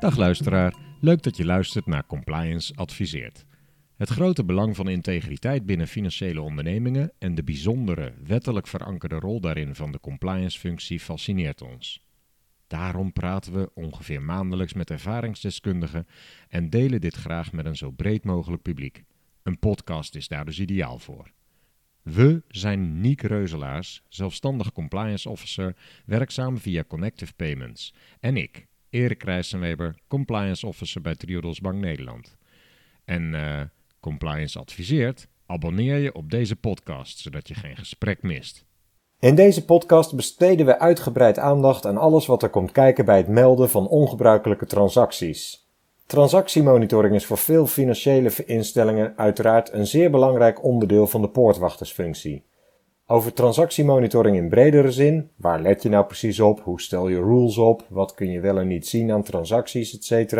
Dag luisteraar, leuk dat je luistert naar Compliance Adviseert. Het grote belang van integriteit binnen financiële ondernemingen en de bijzondere, wettelijk verankerde rol daarin van de compliance-functie fascineert ons. Daarom praten we ongeveer maandelijks met ervaringsdeskundigen en delen dit graag met een zo breed mogelijk publiek. Een podcast is daar dus ideaal voor. We zijn Niek Reuzelaars, zelfstandig compliance officer, werkzaam via Connective Payments. En ik, Erik Rijssenweber, compliance officer bij Triodos Bank Nederland. En Compliance Adviseert, abonneer je op deze podcast, zodat je geen gesprek mist. In deze podcast besteden we uitgebreid aandacht aan alles wat er komt kijken bij het melden van ongebruikelijke transacties. Transactiemonitoring is voor veel financiële instellingen uiteraard een zeer belangrijk onderdeel van de poortwachtersfunctie. Over transactiemonitoring in bredere zin, waar let je nou precies op, hoe stel je rules op, wat kun je wel en niet zien aan transacties, etc.,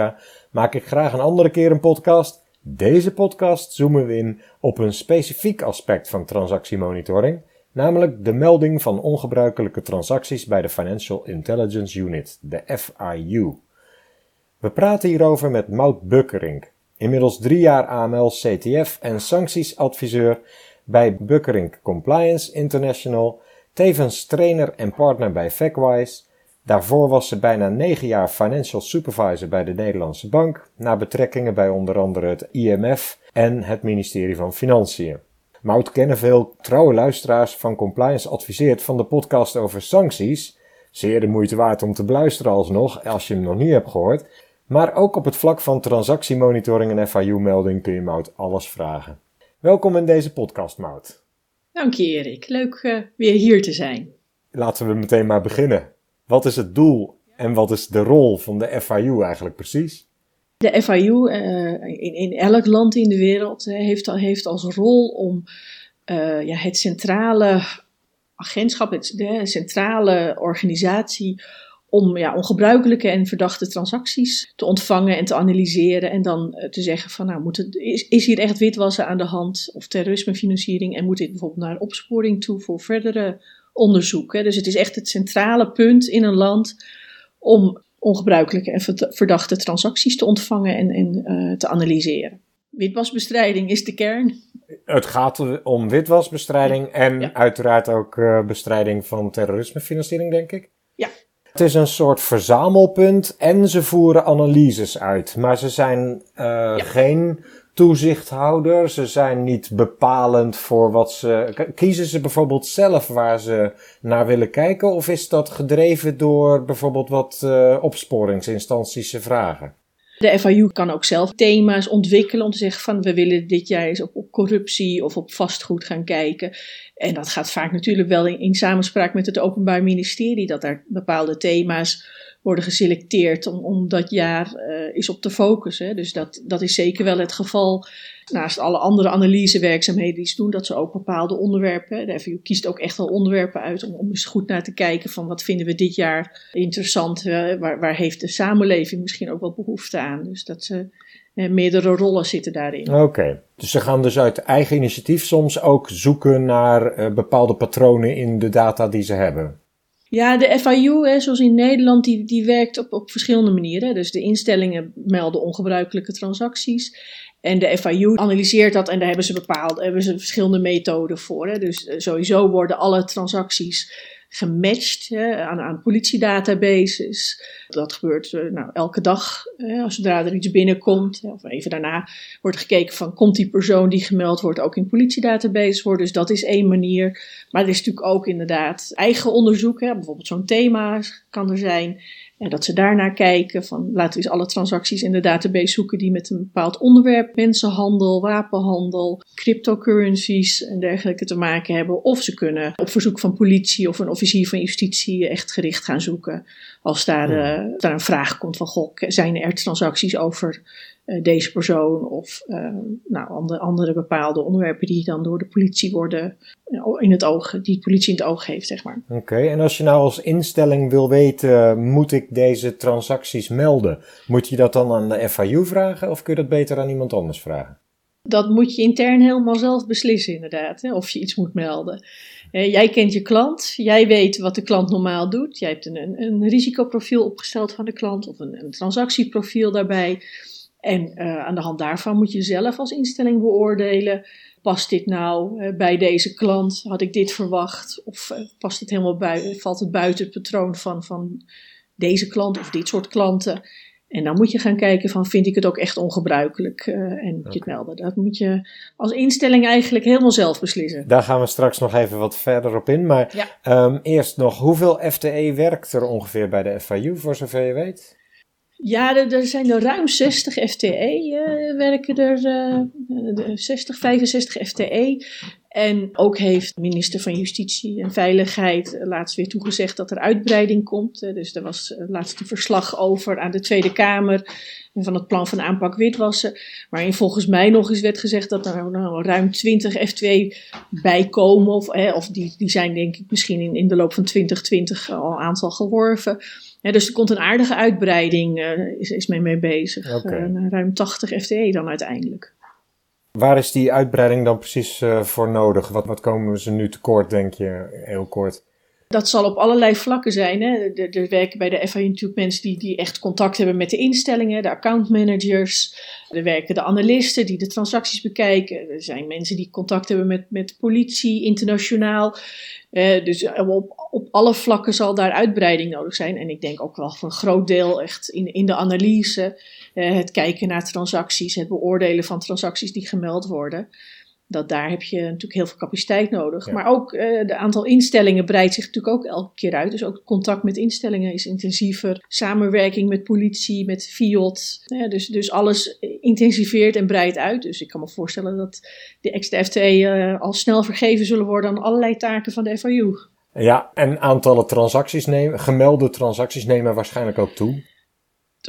maak ik graag een andere keer een podcast. Deze podcast zoomen we in op een specifiek aspect van transactiemonitoring, namelijk de melding van ongebruikelijke transacties bij de Financial Intelligence Unit, de FIU. We praten hierover met Maud Bokkerink, inmiddels 3 jaar AML, CTF en sanctiesadviseur bij Bokkerink Compliance International, tevens trainer en partner bij FECWISE. Daarvoor was ze bijna 9 jaar financial supervisor bij de Nederlandse Bank, na betrekkingen bij onder andere het IMF en het Ministerie van Financiën. Maud kennen veel trouwe luisteraars van Compliance Adviseert van de podcast over sancties. Zeer de moeite waard om te beluisteren alsnog, als je hem nog niet hebt gehoord. Maar ook op het vlak van transactiemonitoring en FIU-melding kun je Maud alles vragen. Welkom in deze podcast, Maud. Dank je, Erik. Leuk weer hier te zijn. Laten we meteen maar beginnen. Wat is het doel en wat is de rol van de FIU eigenlijk precies? De FIU in elk land in de wereld heeft als rol om het centrale agentschap, de centrale organisatie, om ongebruikelijke en verdachte transacties te ontvangen en te analyseren en dan te zeggen van is hier echt witwassen aan de hand of terrorismefinanciering en moet dit bijvoorbeeld naar opsporing toe voor verdere onderzoek. Hè? Dus het is echt het centrale punt in een land om ongebruikelijke en verdachte transacties te ontvangen en te analyseren. Witwasbestrijding is de kern. Het gaat om witwasbestrijding en uiteraard ook bestrijding van terrorismefinanciering, denk ik. Ja. Het is een soort verzamelpunt en ze voeren analyses uit. Maar ze zijn geen toezichthouder, ze zijn niet bepalend voor wat ze... Kiezen ze bijvoorbeeld zelf waar ze naar willen kijken of is dat gedreven door bijvoorbeeld wat opsporingsinstanties ze vragen? De FIU kan ook zelf thema's ontwikkelen om te zeggen van we willen dit jaar eens op corruptie of op vastgoed gaan kijken. En dat gaat vaak natuurlijk wel in samenspraak met het Openbaar Ministerie, dat daar bepaalde thema's worden geselecteerd om dat jaar is op te focussen. Dus dat is zeker wel het geval. Naast alle andere analysewerkzaamheden die ze doen, dat ze ook bepaalde onderwerpen, de FIU kiest ook echt wel onderwerpen uit om eens goed naar te kijken van wat vinden we dit jaar interessant, waar heeft de samenleving misschien ook wel behoefte aan. Dus dat ze meerdere rollen zitten daarin. Oké. Dus ze gaan dus uit eigen initiatief soms ook zoeken naar bepaalde patronen in de data die ze hebben. Ja, de FIU, zoals in Nederland, die werkt op verschillende manieren. Dus de instellingen melden ongebruikelijke transacties. En de FIU analyseert dat en daar hebben ze verschillende methoden voor. Dus sowieso worden alle transacties gematcht aan politiedatabases. Dat gebeurt elke dag, zodra er iets binnenkomt. Of even daarna wordt gekeken van komt die persoon die gemeld wordt ook in politiedatabases voor. Dus dat is één manier. Maar er is natuurlijk ook inderdaad eigen onderzoek. Bijvoorbeeld zo'n thema kan er zijn. En dat ze daarnaar kijken van laten we eens alle transacties in de database zoeken die met een bepaald onderwerp, mensenhandel, wapenhandel, cryptocurrencies en dergelijke te maken hebben. Of ze kunnen op verzoek van politie of een officier van justitie echt gericht gaan zoeken als daar een vraag komt van zijn er transacties over deze persoon of andere bepaalde onderwerpen die dan door de politie worden die de politie in het oog heeft, zeg maar. Oké, en als je nou als instelling wil weten, moet ik deze transacties melden? Moet je dat dan aan de FIU vragen of kun je dat beter aan iemand anders vragen? Dat moet je intern helemaal zelf beslissen inderdaad, hè, of je iets moet melden. Jij kent je klant, jij weet wat de klant normaal doet. Jij hebt een risicoprofiel opgesteld van de klant of een transactieprofiel daarbij. En aan de hand daarvan moet je zelf als instelling beoordelen. Past dit nou bij deze klant? Had ik dit verwacht? Of past het helemaal valt het buiten het patroon van deze klant of dit soort klanten? En dan moet je gaan kijken van, vind ik het ook echt ongebruikelijk? En moet je het melden. Dat moet je als instelling eigenlijk helemaal zelf beslissen. Daar gaan we straks nog even wat verder op in. Maar ja. Eerst nog, hoeveel FTE werkt er ongeveer bij de FIU, voor zover je weet? Ja, er zijn er ruim 60 FTE werken er, 60, 65 FTE. En ook heeft minister van Justitie en Veiligheid laatst weer toegezegd dat er uitbreiding komt. Dus er was laatst een verslag over aan de Tweede Kamer van het plan van aanpak witwassen. Waarin volgens mij nog eens werd gezegd dat er nou ruim 20 FTE bij komen. Of die zijn denk ik misschien in de loop van 2020 al een aantal geworven. Ja, dus er komt een aardige uitbreiding, is mee bezig. Okay. Ruim 80 FTE dan uiteindelijk. Waar is die uitbreiding dan precies voor nodig? Wat komen ze nu tekort, denk je, heel kort? Dat zal op allerlei vlakken zijn. Hè. Er werken bij de FIU natuurlijk mensen die echt contact hebben met de instellingen, de accountmanagers. Er werken de analisten die de transacties bekijken. Er zijn mensen die contact hebben met politie, internationaal. Dus op alle vlakken zal daar uitbreiding nodig zijn. En ik denk ook wel voor een groot deel echt in de analyse. Het kijken naar transacties, het beoordelen van transacties die gemeld worden. Daar heb je natuurlijk heel veel capaciteit nodig. Ja. Maar ook de aantal instellingen breidt zich natuurlijk ook elke keer uit. Dus ook contact met instellingen is intensiever. Samenwerking met politie, met FIOD. Dus alles intensiveert en breidt uit. Dus ik kan me voorstellen dat de extra FTE al snel vergeven zullen worden aan allerlei taken van de FIU. Ja, en aantallen transacties gemelde transacties nemen waarschijnlijk ook toe.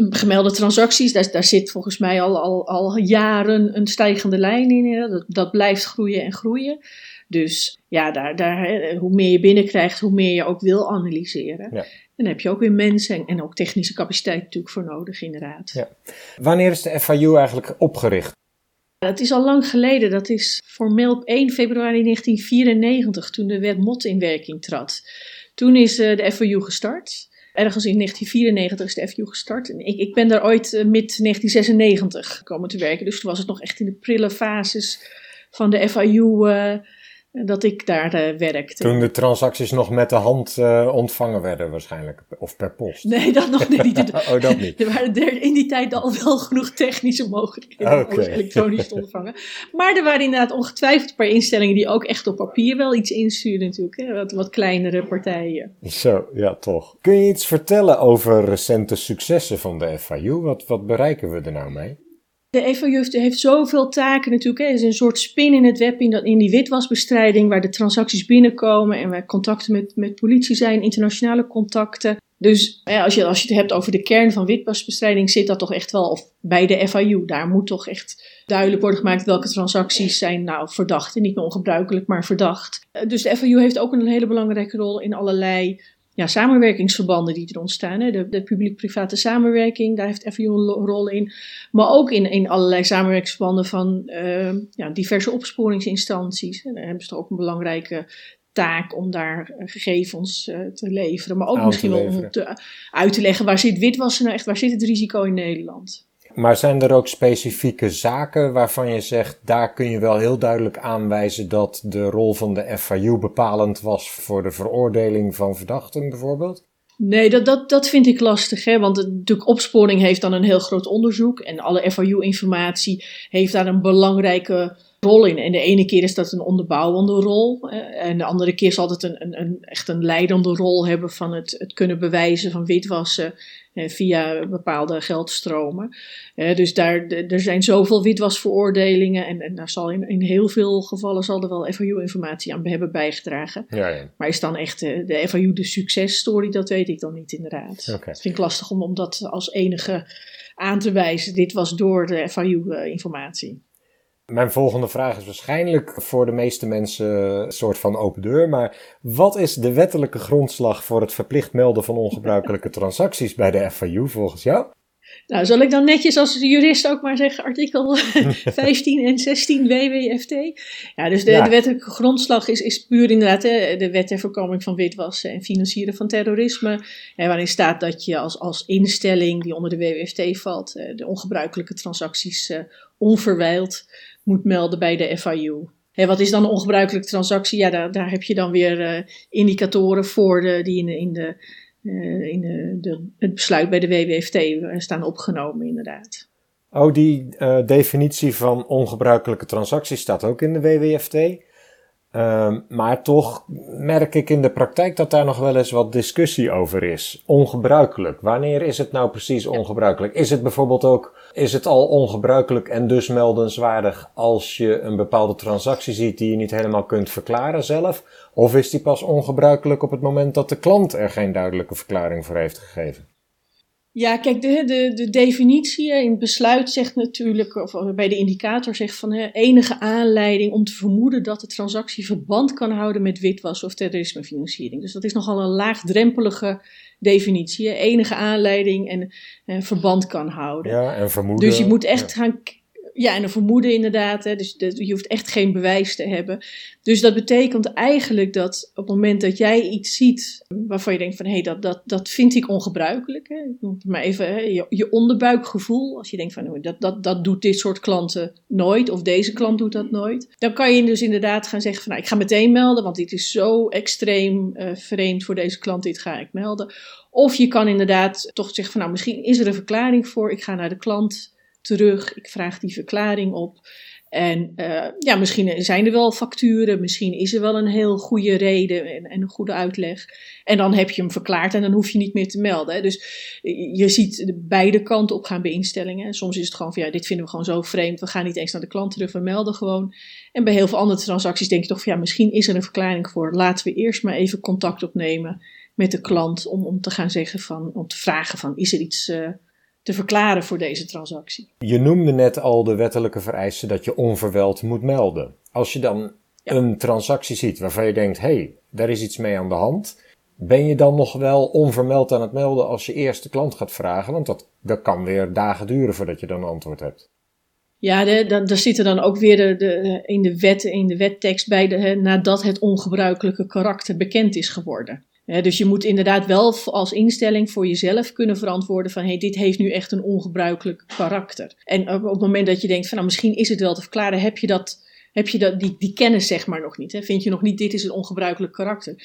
Gemelde transacties, daar zit volgens mij al jaren een stijgende lijn in. Dat blijft groeien en groeien. Dus ja, hoe meer je binnenkrijgt, hoe meer je ook wil analyseren. Ja. En daar heb je ook weer mensen en ook technische capaciteit natuurlijk voor nodig, inderdaad. Ja. Wanneer is de FIU eigenlijk opgericht? Dat is al lang geleden. Dat is formeel op 1 februari 1994, toen de wet MOT in werking trad. Toen is de FIU gestart. Ergens in 1994 is de FIU gestart. En ik ben daar ooit mid 1996 komen te werken. Dus toen was het nog echt in de prille fases van de FIU dat ik daar werkte. Toen de transacties nog met de hand ontvangen werden waarschijnlijk. Of per post. Nee, dat nog niet. Oh, dat niet. Er waren in die tijd al wel genoeg technische mogelijkheden om alles elektronisch te ontvangen. Maar er waren inderdaad ongetwijfeld een paar instellingen die ook echt op papier wel iets instuurden natuurlijk. Hè? Wat kleinere partijen. Zo, ja toch. Kun je iets vertellen over recente successen van de FIU? Wat bereiken we er nou mee? De FIU heeft zoveel taken natuurlijk. Het is een soort spin in het web in die witwasbestrijding, waar de transacties binnenkomen en waar contacten met politie zijn, internationale contacten. Dus als je het hebt over de kern van witwasbestrijding, zit dat toch echt wel bij de FIU. Daar moet toch echt duidelijk worden gemaakt welke transacties zijn nou verdacht. En niet meer ongebruikelijk, maar verdacht. Dus de FIU heeft ook een hele belangrijke rol in allerlei samenwerkingsverbanden die er ontstaan. Hè. De publiek-private samenwerking, daar heeft FIU een rol in. Maar ook in allerlei samenwerkingsverbanden van diverse opsporingsinstanties. En daar hebben ze toch ook een belangrijke taak om daar gegevens te leveren. Maar ook misschien wel om uit te leggen, waar zit witwassen nou echt, waar zit het risico in Nederland? Maar zijn er ook specifieke zaken waarvan je zegt, daar kun je wel heel duidelijk aanwijzen dat de rol van de FIU bepalend was voor de veroordeling van verdachten bijvoorbeeld? Nee, dat vind ik lastig, hè? Want natuurlijk opsporing heeft dan een heel groot onderzoek en alle FIU-informatie heeft daar een belangrijke rol in. En de ene keer is dat een onderbouwende rol en de andere keer zal het echt een leidende rol hebben van het kunnen bewijzen van witwassen via bepaalde geldstromen. Dus er zijn zoveel witwasveroordelingen en daar zal in heel veel gevallen zal er wel FIU-informatie aan hebben bijgedragen. Ja, ja. Maar is dan echt de FIU de successtory? Dat weet ik dan niet inderdaad. Okay. Dat vind ik lastig om dat als enige aan te wijzen. Dit was door de FIU-informatie. Mijn volgende vraag is waarschijnlijk voor de meeste mensen een soort van open deur. Maar wat is de wettelijke grondslag voor het verplicht melden van ongebruikelijke transacties bij de FIU volgens jou? Nou, zal ik dan netjes als jurist ook maar zeggen artikel 15 en 16 WWFT? Ja, dus de wettelijke grondslag is puur inderdaad de wet ter voorkoming van witwassen en financieren van terrorisme. Hè, waarin staat dat je als instelling die onder de WWFT valt, de ongebruikelijke transacties onverwijld moet melden bij de FIU. Hè, wat is dan een ongebruikelijke transactie? Ja, daar heb je dan weer indicatoren voor die in het besluit bij de WWFT staan opgenomen inderdaad. Oh, die definitie van ongebruikelijke transacties staat ook in de WWFT. Maar toch merk ik in de praktijk dat daar nog wel eens wat discussie over is. Ongebruikelijk. Wanneer is het nou precies ongebruikelijk? Is het bijvoorbeeld ook, is het al ongebruikelijk en dus meldenswaardig als je een bepaalde transactie ziet die je niet helemaal kunt verklaren zelf? Of is die pas ongebruikelijk op het moment dat de klant er geen duidelijke verklaring voor heeft gegeven? Ja, kijk, de definitie in het besluit zegt natuurlijk, of bij de indicator zegt van enige aanleiding om te vermoeden dat de transactie verband kan houden met witwassen of terrorismefinanciering. Dus dat is nogal een laagdrempelige definitie, enige aanleiding en verband kan houden. Ja, en vermoeden. Dus je moet echt gaan... Ja, en een vermoeden inderdaad. Hè. Dus je hoeft echt geen bewijs te hebben. Dus dat betekent eigenlijk dat op het moment dat jij iets ziet waarvan je denkt van, hé, dat vind ik ongebruikelijk. Hè. Ik noem het maar even je onderbuikgevoel. Als je denkt van, dat doet dit soort klanten nooit. Of deze klant doet dat nooit. Dan kan je dus inderdaad gaan zeggen van, nou, ik ga meteen melden. Want dit is zo extreem vreemd voor deze klant. Dit ga ik melden. Of je kan inderdaad toch zeggen van, nou, misschien is er een verklaring voor. Ik ga naar de klant terug, ik vraag die verklaring op. En misschien zijn er wel facturen, misschien is er wel een heel goede reden en een goede uitleg. En dan heb je hem verklaard en dan hoef je niet meer te melden. Hè. Dus je ziet beide kanten op gaan bij instellingen. En soms is het gewoon van, dit vinden we gewoon zo vreemd, we gaan niet eens naar de klant terug, we melden gewoon. En bij heel veel andere transacties denk je toch van, misschien is er een verklaring voor. Laten we eerst maar even contact opnemen met de klant om te gaan zeggen van, om te vragen van, is er iets te verklaren voor deze transactie. Je noemde net al de wettelijke vereisten dat je onverwijld moet melden. Als je dan een transactie ziet waarvan je denkt, daar is iets mee aan de hand, ben je dan nog wel onvermeld aan het melden als je eerst de klant gaat vragen? Want dat kan weer dagen duren voordat je dan een antwoord hebt. Ja, daar zit er dan ook weer in de wettekst bij, nadat het ongebruikelijke karakter bekend is geworden. He, dus je moet inderdaad wel als instelling voor jezelf kunnen verantwoorden van, dit heeft nu echt een ongebruikelijk karakter. En op het moment dat je denkt van, misschien is het wel te verklaren, heb je die kennis zeg maar nog niet. He, vind je nog niet, dit is een ongebruikelijk karakter.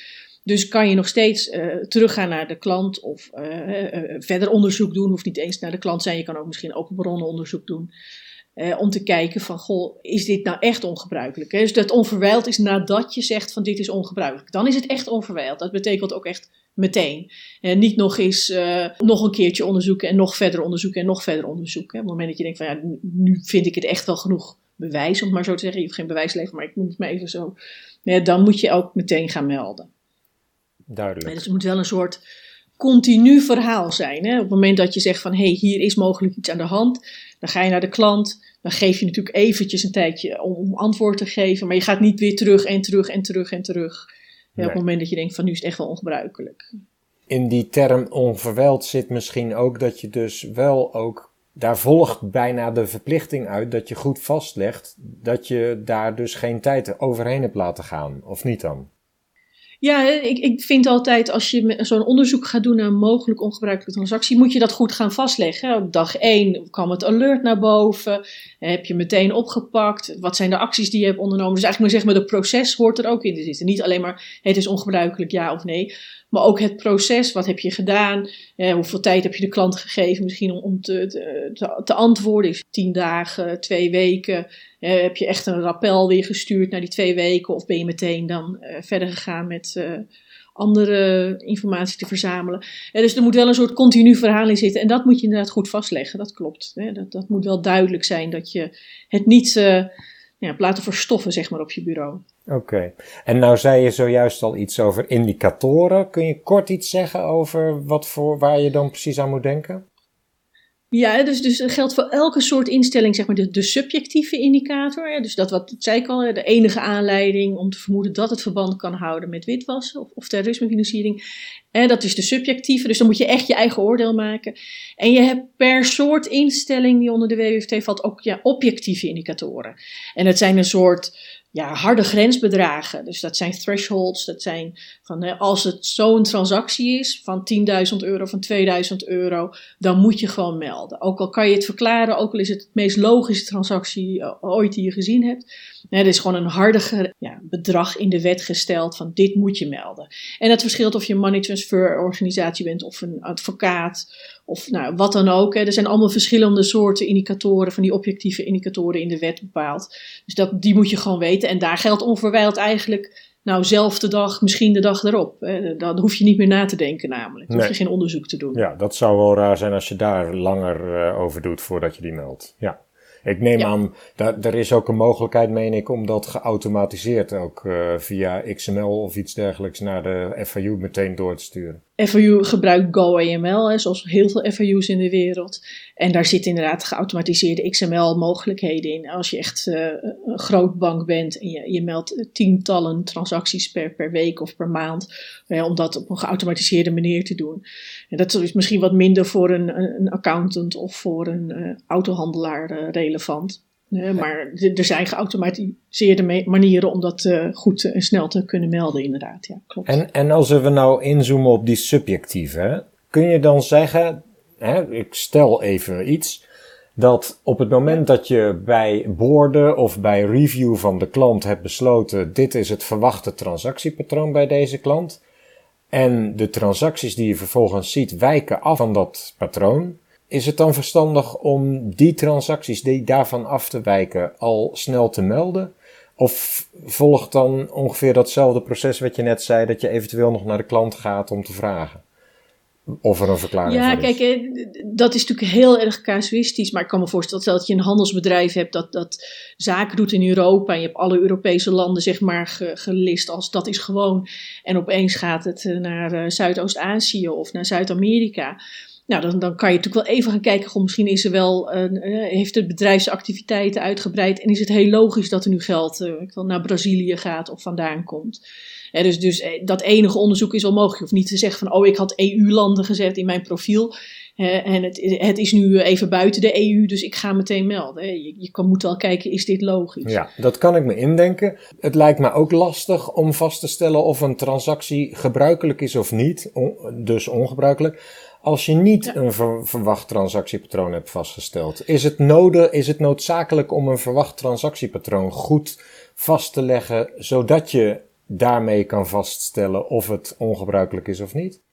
Dus kan je nog steeds teruggaan naar de klant of verder onderzoek doen. Hoeft niet eens naar de klant zijn, je kan ook misschien open bronnenonderzoek doen. Om te kijken van, is dit nou echt ongebruikelijk? Hè? Dus dat onverwijld is nadat je zegt van, dit is ongebruikelijk. Dan is het echt onverwijld. Dat betekent ook echt meteen. Niet nog eens nog een keertje onderzoeken en nog verder onderzoeken en nog verder onderzoeken. Hè? Op het moment dat je denkt van, nu vind ik het echt wel genoeg bewijs, om maar zo te zeggen. Je hoeft geen bewijs te leveren, maar ik noem het maar even zo. Dan moet je ook meteen gaan melden. Duidelijk. Dus het moet wel een soort continu verhaal zijn. Hè? Op het moment dat je zegt van, hier is mogelijk iets aan de hand, dan ga je naar de klant, dan geef je natuurlijk eventjes een tijdje om antwoord te geven, maar je gaat niet weer terug en terug en terug en terug. Nee. Op het moment dat je denkt van, nu is het echt wel ongebruikelijk. In die term onverwijld zit misschien ook dat je dus wel ook, daar volgt bijna de verplichting uit dat je goed vastlegt dat je daar dus geen tijd overheen hebt laten gaan, of niet dan? Ja, ik vind altijd, als je zo'n onderzoek gaat doen naar een mogelijk ongebruikelijke transactie, moet je dat goed gaan vastleggen. Op dag 1 kwam het alert naar boven, heb je meteen opgepakt, wat zijn de acties die je hebt ondernomen. Dus eigenlijk moet ik zeggen, het proces hoort er ook in te zitten. Niet alleen maar, het is ongebruikelijk, ja of nee, maar ook het proces, wat heb je gedaan, hoeveel tijd heb je de klant gegeven misschien om te antwoorden. 10 dagen, 2 weken, heb je echt een rappel weer gestuurd naar die 2 weken of ben je meteen dan verder gegaan met andere informatie te verzamelen. Dus er moet wel een soort continu verhaal in zitten en dat moet je inderdaad goed vastleggen, dat klopt. Dat moet wel duidelijk zijn dat je het niet laten verstoffen zeg maar op je bureau. Oké. En nou zei je zojuist al iets over indicatoren. Kun je kort iets zeggen over waar je dan precies aan moet denken? Ja, dus dat geldt voor elke soort instelling, zeg maar de subjectieve indicator. Hè? Dus dat zei ik al, de enige aanleiding om te vermoeden dat het verband kan houden met witwassen of terrorismefinanciering. Dat is de subjectieve, dus dan moet je echt je eigen oordeel maken. En je hebt per soort instelling die onder de WWFT valt ook objectieve indicatoren. En het zijn een soort harde grensbedragen. Dus dat zijn thresholds, dat zijn van als het zo'n transactie is van €10.000, van €2.000, dan moet je gewoon melden. Ook al kan je het verklaren, ook al is het de meest logische transactie ooit die je gezien hebt. Er is gewoon een harde bedrag in de wet gesteld van dit moet je melden. En dat verschilt of je een money transfer organisatie bent of een advocaat of wat dan ook. Er zijn allemaal verschillende soorten indicatoren van die objectieve indicatoren in de wet bepaald. Dus die moet je gewoon weten. En daar geldt onverwijld eigenlijk, zelf de dag, misschien de dag erop. Dan hoef je niet meer na te denken namelijk. Dan hoef je geen onderzoek te doen. Ja, dat zou wel raar zijn als je daar langer over doet voordat je die meldt. Ja. Ik neem aan, er is ook een mogelijkheid, meen ik, om dat geautomatiseerd ook via XML of iets dergelijks naar de FIU meteen door te sturen. FIU gebruikt GoAML, zoals heel veel FIU's in de wereld. En daar zitten inderdaad geautomatiseerde XML-mogelijkheden in. Als je echt een groot bank bent en je meldt tientallen transacties per week of per maand. Om dat op een geautomatiseerde manier te doen. En dat is misschien wat minder voor een accountant of voor een autohandelaar relevant. Maar er zijn geautomatiseerde manieren om dat goed en snel te kunnen melden inderdaad. Ja, klopt. En als we nou inzoomen op die subjectieve, kun je dan zeggen, ik stel even iets, dat op het moment dat je bij boarden of bij review van de klant hebt besloten, dit is het verwachte transactiepatroon bij deze klant, en de transacties die je vervolgens ziet wijken af van dat patroon, is het dan verstandig om die transacties die daarvan af te wijken al snel te melden? Of volgt dan ongeveer datzelfde proces wat je net zei, dat je eventueel nog naar de klant gaat om te vragen? Of er een verklaring voor is? Kijk, dat is natuurlijk heel erg casuïstisch, maar ik kan me voorstellen dat je een handelsbedrijf hebt dat zaken doet in Europa en je hebt alle Europese landen zeg maar gelist als dat is gewoon en opeens gaat het naar Zuidoost-Azië of naar Zuid-Amerika. Dan kan je natuurlijk wel even gaan kijken, misschien is er wel, heeft het bedrijfsactiviteiten uitgebreid en is het heel logisch dat er nu geld naar Brazilië gaat of vandaan komt. Dus dat enige onderzoek is wel mogelijk. Je hoeft niet te zeggen van, ik had EU-landen gezet in mijn profiel en het is nu even buiten de EU, dus ik ga meteen melden. Je moet wel kijken, is dit logisch? Ja, dat kan ik me indenken. Het lijkt me ook lastig om vast te stellen of een transactie gebruikelijk is of niet, dus ongebruikelijk. Als je niet een verwacht transactiepatroon hebt vastgesteld, is het noodzakelijk om een verwacht transactiepatroon goed vast te leggen, zodat je daarmee kan vaststellen of het ongebruikelijk is of niet?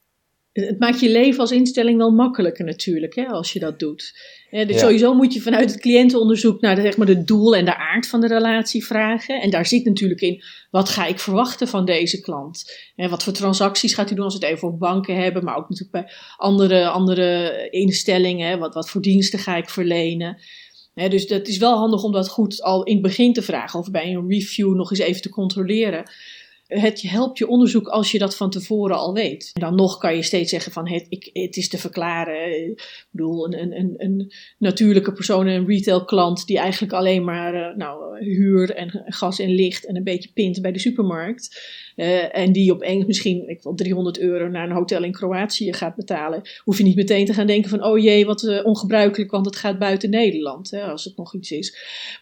Het maakt je leven als instelling wel makkelijker natuurlijk, als je dat doet. Dus sowieso moet je vanuit het cliëntenonderzoek naar de doel en de aard van de relatie vragen. En daar zit natuurlijk in, wat ga ik verwachten van deze klant? En wat voor transacties gaat u doen als we het even op banken hebben, maar ook natuurlijk bij andere instellingen. Wat voor diensten ga ik verlenen? Dus dat is wel handig om dat goed al in het begin te vragen of bij een review nog eens even te controleren. Het helpt je onderzoek als je dat van tevoren al weet. En dan nog kan je steeds zeggen van het is te verklaren. Ik bedoel, een natuurlijke persoon, een retailklant die eigenlijk alleen maar huur en gas en licht en een beetje pint bij de supermarkt. En die opeens misschien €300 naar een hotel in Kroatië gaat betalen. Hoef je niet meteen te gaan denken van wat ongebruikelijk, want het gaat buiten Nederland. Als het nog iets is.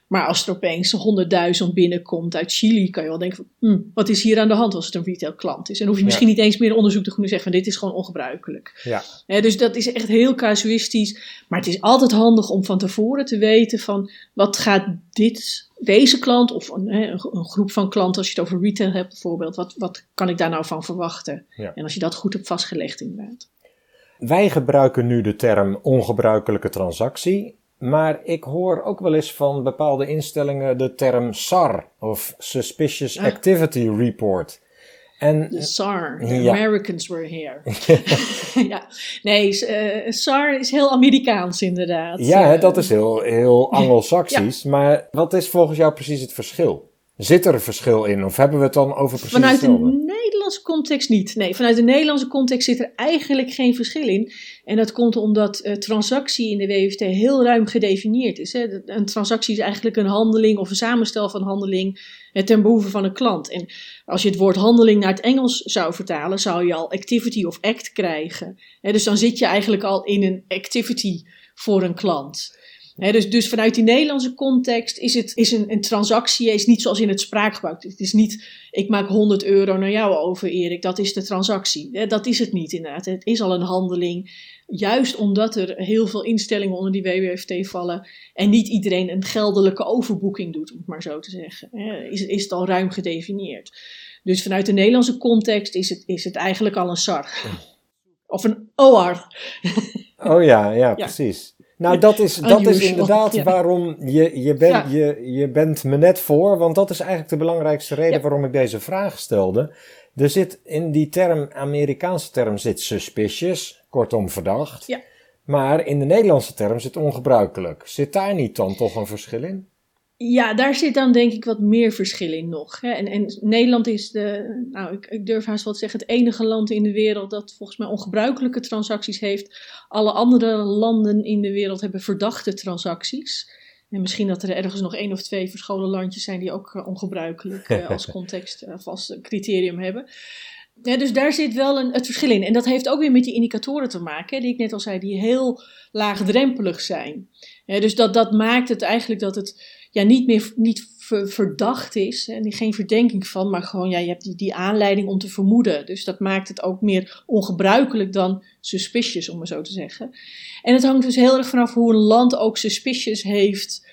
Maar als er opeens 100.000 binnenkomt uit Chili, kan je wel denken van wat is hier aan de hand als het een retailklant is. En hoef je misschien niet eens meer onderzoek te doen en zeggen van dit is gewoon ongebruikelijk. Ja. Dus dat is echt heel casuïstisch. Maar het is altijd handig om van tevoren te weten van wat gaat deze klant of een groep van klanten, als je het over retail hebt bijvoorbeeld, wat kan ik daar nou van verwachten? Ja. En als je dat goed hebt vastgelegd inderdaad. Wij gebruiken nu de term ongebruikelijke transactie, maar ik hoor ook wel eens van bepaalde instellingen de term SAR of Suspicious Activity Report. De SAR, the Americans were here. SAR is heel Amerikaans inderdaad. Ja, dat is heel Anglo-Saxisch. Ja. Maar wat is volgens jou precies het verschil? Zit er een verschil in of hebben we het dan over precies hetzelfde? Vanuit de Nederlandse context niet. Nee, vanuit de Nederlandse context zit er eigenlijk geen verschil in. En dat komt omdat transactie in de WWFT heel ruim gedefinieerd is. Hè. Een transactie is eigenlijk een handeling of een samenstel van handeling ten behoeve van een klant. En als je het woord handeling naar het Engels zou vertalen, zou je al activity of act krijgen. Hè, dus dan zit je eigenlijk al in een activity voor een klant. He, dus vanuit die Nederlandse context is een transactie is niet zoals in het spraakgebruik. Het is niet, ik maak 100 euro naar jou over, Erik, dat is de transactie. He, dat is het niet inderdaad. Het is al een handeling, juist omdat er heel veel instellingen onder die WWFT vallen en niet iedereen een geldelijke overboeking doet, om het maar zo te zeggen. He, is het al ruim gedefinieerd. Dus vanuit de Nederlandse context is het eigenlijk al een SAR. Of een OR. Oh ja, ja, precies. Nou, dat is inderdaad waarom je bent me net voor, want dat is eigenlijk de belangrijkste reden waarom ik deze vraag stelde. Er zit in die term, Amerikaanse term, zit suspicious, kortom verdacht. Ja. Maar in de Nederlandse term zit ongebruikelijk. Zit daar niet dan toch een verschil in? Ja, daar zit dan denk ik wat meer verschil in nog. Hè? En Nederland is ik durf haast wel te zeggen, het enige land in de wereld dat volgens mij ongebruikelijke transacties heeft. Alle andere landen in de wereld hebben verdachte transacties. En misschien dat er ergens nog 1 of 2 verscholen landjes zijn die ook ongebruikelijk als context vast criterium hebben. Ja, dus daar zit wel het verschil in. En dat heeft ook weer met die indicatoren te maken, hè, die ik net al zei, die heel laagdrempelig zijn. Ja, dus dat maakt het eigenlijk dat het niet meer verdacht is en geen verdenking van, maar gewoon je hebt die aanleiding om te vermoeden. Dus dat maakt het ook meer ongebruikelijk dan suspicious, om maar zo te zeggen. En het hangt dus heel erg vanaf hoe een land ook suspicious heeft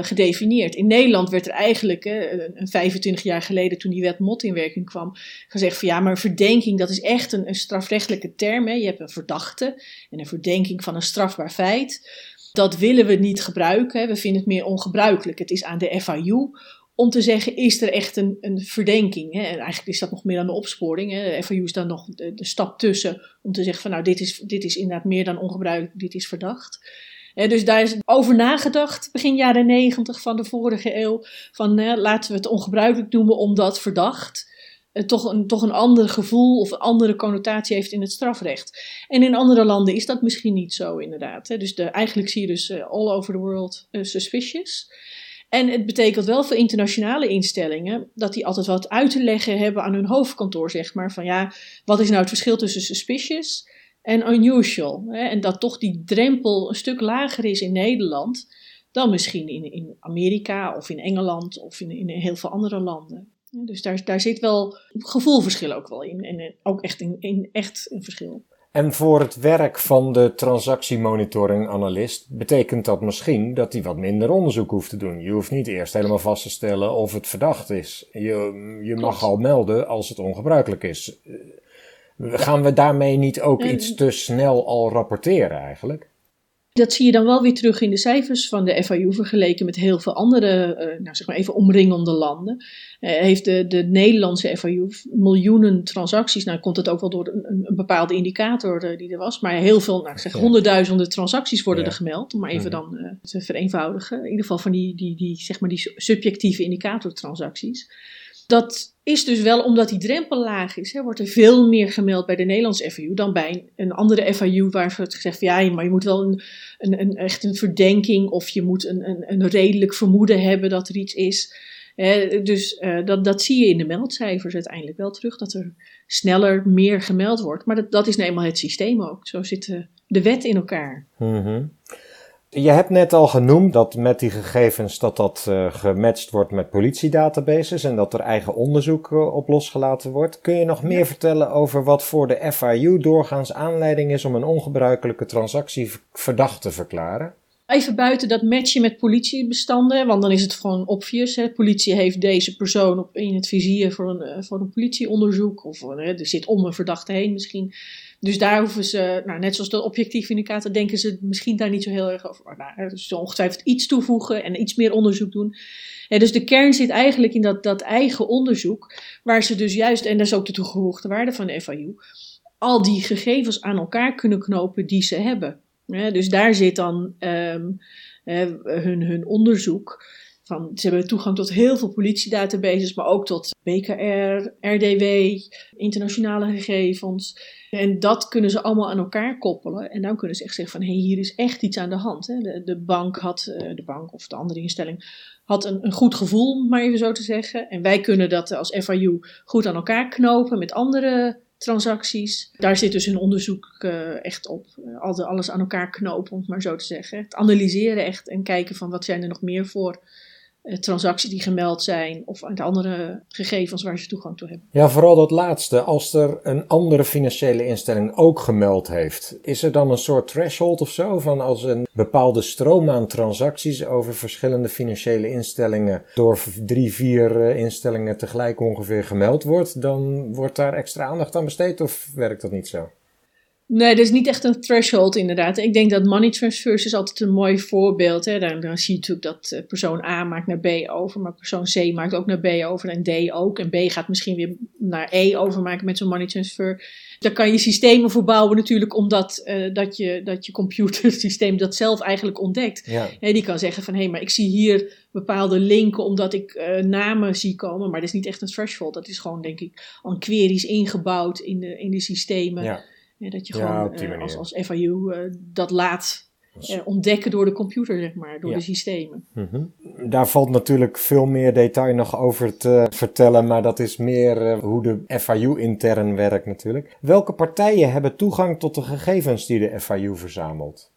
gedefinieerd. In Nederland werd er eigenlijk 25 jaar geleden, toen die wet MOT in werking kwam, gezegd van ja, maar verdenking, dat is echt een strafrechtelijke term. Hè. Je hebt een verdachte en een verdenking van een strafbaar feit. Dat willen we niet gebruiken. We vinden het meer ongebruikelijk. Het is aan de FIU om te zeggen, is er echt een verdenking? En eigenlijk is dat nog meer dan de opsporing. De FIU is dan nog de stap tussen om te zeggen van nou, dit is inderdaad meer dan ongebruikelijk, dit is verdacht. Dus daar is over nagedacht begin jaren 90 van de vorige eeuw. Van laten we het ongebruikelijk noemen omdat verdacht toch een ander gevoel of een andere connotatie heeft in het strafrecht. En in andere landen is dat misschien niet zo inderdaad. Hè? Dus eigenlijk zie je dus all over the world suspicious. En het betekent wel voor internationale instellingen dat die altijd wat uit te leggen hebben aan hun hoofdkantoor, zeg maar. Van ja, wat is nou het verschil tussen suspicious en unusual? Hè? En dat toch die drempel een stuk lager is in Nederland dan misschien in Amerika of in Engeland of in heel veel andere landen. Dus daar zit wel gevoelverschil ook wel in. En ook echt een verschil. En voor het werk van de transactiemonitoring-analyst betekent dat misschien dat hij wat minder onderzoek hoeft te doen. Je hoeft niet eerst helemaal vast te stellen of het verdacht is. Je mag al melden als het ongebruikelijk is. Gaan we daarmee niet ook iets te snel al rapporteren eigenlijk? Dat zie je dan wel weer terug in de cijfers van de FIU vergeleken met heel veel andere, zeg maar even omringende landen. Heeft de Nederlandse FIU miljoenen transacties, nou komt dat ook wel door een bepaalde indicator die er was, maar heel veel, honderdduizenden transacties worden er gemeld, om maar even dan te vereenvoudigen. In ieder geval van die zeg maar die subjectieve indicatortransacties. Dat is dus wel omdat die drempel laag is, hè, wordt er veel meer gemeld bij de Nederlandse FIU dan bij een andere FIU waar wordt gezegd van ja, maar je moet wel echt een verdenking of je moet een redelijk vermoeden hebben dat er iets is. Dus dat zie je in de meldcijfers uiteindelijk wel terug, dat er sneller meer gemeld wordt. Maar dat is nou eenmaal het systeem ook. Zo zit de wet in elkaar. Mm-hmm. Je hebt net al genoemd dat met die gegevens dat gematcht wordt met politiedatabases en dat er eigen onderzoek op losgelaten wordt. Kun je nog meer vertellen over wat voor de FIU doorgaans aanleiding is om een ongebruikelijke transactie verdacht te verklaren? Even buiten dat matchen met politiebestanden, want dan is het gewoon obvious. Hè? Politie heeft deze persoon in het vizier voor een politieonderzoek. Of er zit om een verdachte heen misschien. Dus daar hoeven ze, net zoals de objectieve indicator, denken ze misschien daar niet zo heel erg over. Ze ongetwijfeld iets toevoegen en iets meer onderzoek doen. Ja, dus de kern zit eigenlijk in dat eigen onderzoek, waar ze dus juist, en dat is ook de toegevoegde waarde van de FIU, al die gegevens aan elkaar kunnen knopen die ze hebben. Ja, dus daar zit dan hun onderzoek. Van, ze hebben toegang tot heel veel politiedatabases, maar ook tot BKR, RDW, internationale gegevens. En dat kunnen ze allemaal aan elkaar koppelen. En dan kunnen ze echt zeggen van, hey, hier is echt iets aan de hand. Hè. De bank of de andere instelling had een goed gevoel, om maar even zo te zeggen. En wij kunnen dat als FIU goed aan elkaar knopen met andere transacties. Daar zit dus hun onderzoek echt op. Alles aan elkaar knopen, om het maar zo te zeggen. Het analyseren echt en kijken van wat zijn er nog meer voor transacties die gemeld zijn of uit andere gegevens waar ze toegang toe hebben. Ja, vooral dat laatste. Als er een andere financiële instelling ook gemeld heeft, is er dan een soort threshold of zo van als een bepaalde stroom aan transacties over verschillende financiële instellingen door 3-4 instellingen tegelijk ongeveer gemeld wordt, dan wordt daar extra aandacht aan besteed of werkt dat niet zo? Nee, dat is niet echt een threshold inderdaad. Ik denk dat money transfers is altijd een mooi voorbeeld. Hè. Dan zie je natuurlijk dat persoon A maakt naar B over, maar persoon C maakt ook naar B over en D ook. En B gaat misschien weer naar E overmaken met zo'n money transfer. Daar kan je systemen voor bouwen natuurlijk, omdat dat je computersysteem dat zelf eigenlijk ontdekt. Ja. Die kan zeggen van, hé, maar ik zie hier bepaalde linken omdat ik namen zie komen. Maar dat is niet echt een threshold. Dat is gewoon, denk ik, al queries ingebouwd in de systemen. Ja. Ja, dat je gewoon als FIU dat laat ontdekken door de computer, zeg maar, door de systemen. Mm-hmm. Daar valt natuurlijk veel meer detail nog over te vertellen, maar dat is meer hoe de FIU intern werkt natuurlijk. Welke partijen hebben toegang tot de gegevens die de FIU verzamelt?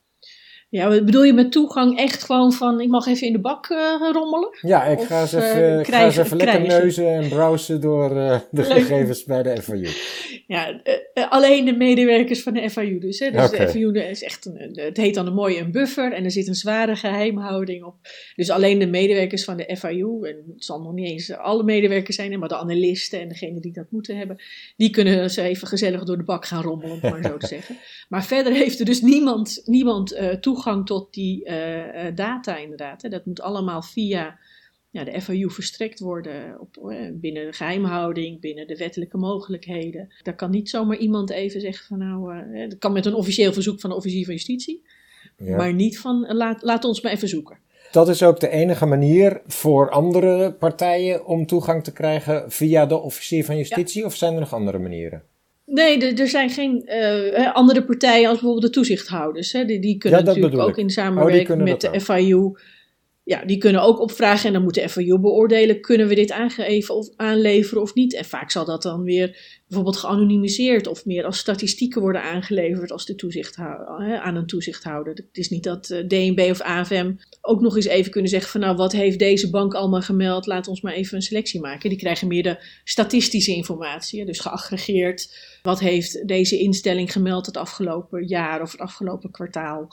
Ja, bedoel je met toegang echt gewoon van, ik mag even in de bak rommelen? Ja, ik ga eens even lekker neuzen en browsen door de gegevens bij de FIU. Ja, alleen de medewerkers van de FIU dus. Hè. Dus de FIU is echt, het heet dan een mooie buffer en er zit een zware geheimhouding op. Dus alleen de medewerkers van de FIU, en het zal nog niet eens alle medewerkers zijn, maar de analisten en degenen die dat moeten hebben, die kunnen ze even gezellig door de bak gaan rommelen, om maar zo te zeggen. Maar verder heeft er dus niemand toegang tot die data inderdaad. Hè. Dat moet allemaal via de FIU verstrekt worden binnen de geheimhouding, binnen de wettelijke mogelijkheden. Daar kan niet zomaar iemand even zeggen van dat kan met een officieel verzoek van de officier van justitie, maar niet van laat ons maar even zoeken. Dat is ook de enige manier voor andere partijen om toegang te krijgen via de officier van justitie of zijn er nog andere manieren? Nee, er zijn geen andere partijen als bijvoorbeeld de toezichthouders. Hè. Die kunnen natuurlijk ook in samenwerking met de FIU. Ja, die kunnen ook opvragen en dan moet de FIU beoordelen. Kunnen we dit aangeven of aanleveren of niet? En vaak zal dat dan weer bijvoorbeeld geanonimiseerd of meer als statistieken worden aangeleverd als de aan een toezichthouder. Het is niet dat DNB of AFM ook nog eens even kunnen zeggen van nou, wat heeft deze bank allemaal gemeld? Laat ons maar even een selectie maken. Die krijgen meer de statistische informatie, dus geaggregeerd. Wat heeft deze instelling gemeld het afgelopen jaar of het afgelopen kwartaal?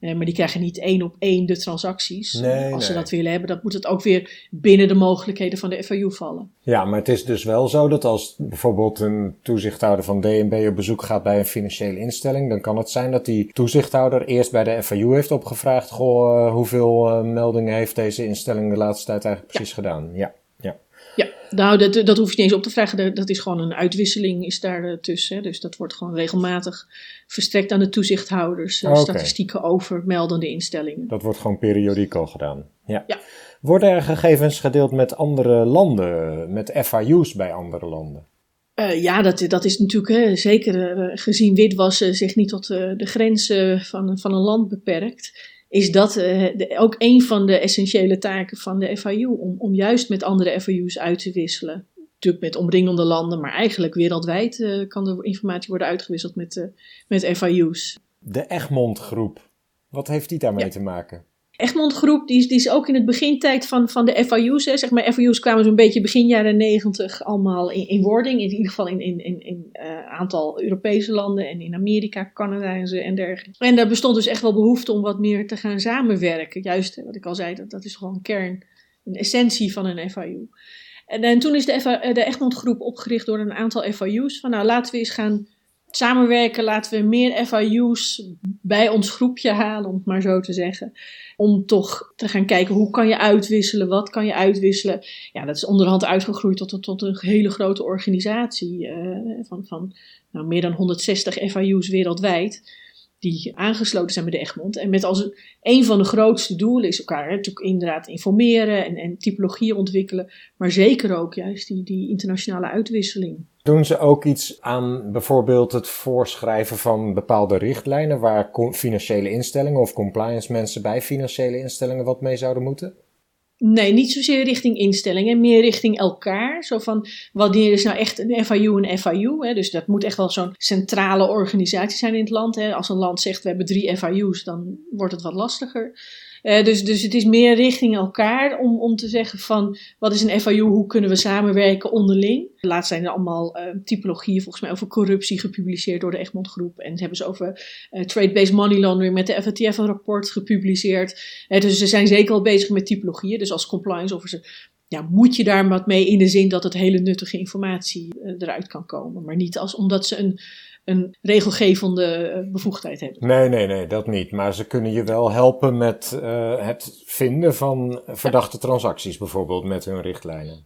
Maar die krijgen niet 1 op 1 de transacties. Als ze dat willen hebben, dan moet het ook weer binnen de mogelijkheden van de FIU vallen. Ja, maar het is dus wel zo dat als bijvoorbeeld een toezichthouder van DNB op bezoek gaat bij een financiële instelling, dan kan het zijn dat die toezichthouder eerst bij de FIU heeft opgevraagd, hoeveel meldingen heeft deze instelling de laatste tijd eigenlijk precies gedaan? Ja, nou dat hoef je niet eens op te vragen. Dat is gewoon een uitwisseling is daar tussen. Hè. Dus dat wordt gewoon regelmatig verstrekt aan de toezichthouders. Statistieken over meldende instellingen. Dat wordt gewoon periodiek al gedaan. Ja. Worden er gegevens gedeeld met andere landen? Met FIU's bij andere landen? Dat is natuurlijk zeker gezien witwassen zich niet tot de grenzen van een land beperkt. Is dat ook een van de essentiële taken van de FIU, om juist met andere FIU's uit te wisselen. Natuurlijk met omringende landen, maar eigenlijk wereldwijd kan de informatie worden uitgewisseld met FIU's. De Egmont Groep, wat heeft die daarmee te maken? Egmont Groep, die is ook in het begintijd van de FIU's. Hè. Zeg maar, FIU's kwamen zo'n beetje begin jaren 90 allemaal in wording. In ieder geval in aantal Europese landen en in Amerika, Canada en dergelijke. En daar bestond dus echt wel behoefte om wat meer te gaan samenwerken. Juist, wat ik al zei, dat is gewoon kern, een essentie van een FIU. En toen is de Egmont Groep opgericht door een aantal FIU's. Van nou, laten we eens gaan samenwerken, laten we meer FIU's bij ons groepje halen, om het maar zo te zeggen. Om toch te gaan kijken, hoe kan je uitwisselen, wat kan je uitwisselen. Ja, dat is onderhand uitgegroeid tot een hele grote organisatie van meer dan 160 FIU's wereldwijd. die aangesloten zijn bij de Egmont. En met als een van de grootste doelen is elkaar natuurlijk inderdaad informeren en typologieën ontwikkelen. Maar zeker ook juist die internationale uitwisseling. Doen ze ook iets aan bijvoorbeeld het voorschrijven van bepaalde richtlijnen waar financiële instellingen of compliance mensen bij financiële instellingen wat mee zouden moeten? Nee, niet zozeer richting instellingen, meer richting elkaar. Zo van, wanneer is nou echt een FIU en FIU? Hè? Dus dat moet echt wel zo'n centrale organisatie zijn in het land. Hè? Als een land zegt, we hebben 3 FIU's, dan wordt het wat lastiger. Dus het is meer richting elkaar om te zeggen van, wat is een FIU, hoe kunnen we samenwerken onderling? Laatst zijn er allemaal typologieën volgens mij over corruptie gepubliceerd door de Egmont Groep. En hebben ze over trade-based money laundering met de FATF een rapport gepubliceerd. Dus ze zijn zeker al bezig met typologieën. Dus als compliance officer moet je daar wat mee in de zin dat het hele nuttige informatie eruit kan komen. Maar niet omdat ze een regelgevende bevoegdheid hebben. Nee, dat niet. Maar ze kunnen je wel helpen met het vinden van verdachte transacties bijvoorbeeld met hun richtlijnen.